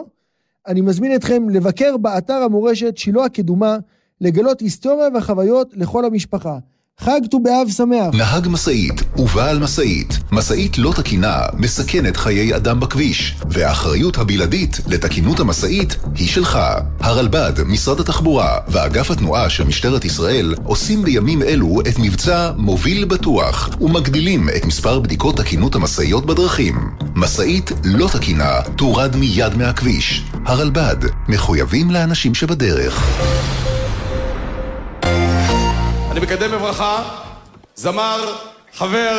אני מזמין אתכם לבקר באתר המורשת שילה הקדומה, לגלות היסטוריה וחוויות לכל המשפחה. חג ט"ו באב שמח. נהג משאית ובעל משאית. משאית לא תקינה מסכנת חיי אדם בכביש, והאחריות הבלעדית לתקינות המשאית היא שלך. הרלב"ד, משרד התחבורה ואגף התנועה של משטרת ישראל עושים בימים אלו את מבצע מוביל בטוח ומגדילים את מספר בדיקות תקינות המשאיות בדרכים. משאית לא תקינה תורד מיד מהכביש. הרלב"ד, מחויבים לאנשים שבדרך. אני מקדם בברכה, זמר, חבר,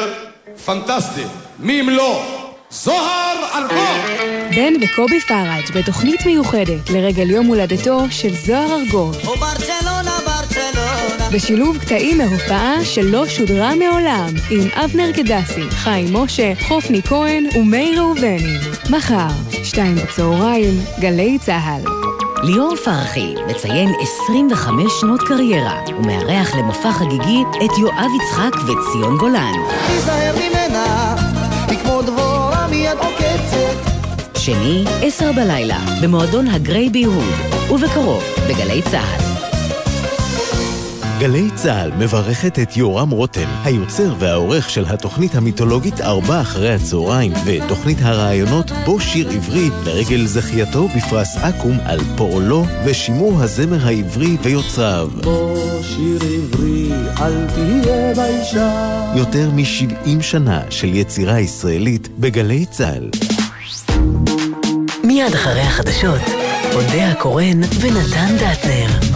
פנטסטי, מי אם לא, זוהר ארגון. בן וקובי פארג' בתוכנית מיוחדת לרגל יום הולדתו של זוהר ארגון. או ברצלונה, ברצלונה. בשילוב קטעים מהופעה שלא שודרה מעולם, עם אבנר קדסי, חיים משה, חופני כהן ומאיר ראובני. מחר, 14:00, גלי צהל. ליאור פרחי מציין 25 שנות קריירה ומארח למופע חגיגי את יואב יצחק וציון גולן. תיזהר ממנה, תקמו דבורה מיד עוקצת. שני, 22:00, במועדון הגרי ביהוד, ובקרוב בגלי צהל. גלי צהל מברכת את יורם רוטן, היוצר והעורך של התוכנית המיתולוגית 16:00 ותוכנית הרעיונות בו שיר עברי לרגל זכייתו בפרס אקום על פועלו ושימור הזמר העברי ויוצריו. בו שיר עברי, אל תהיה ביישן. יותר מ-70 שנה של יצירה ישראלית בגלי צהל. מיד אחרי החדשות, עודי הקורן ונתן דטנר.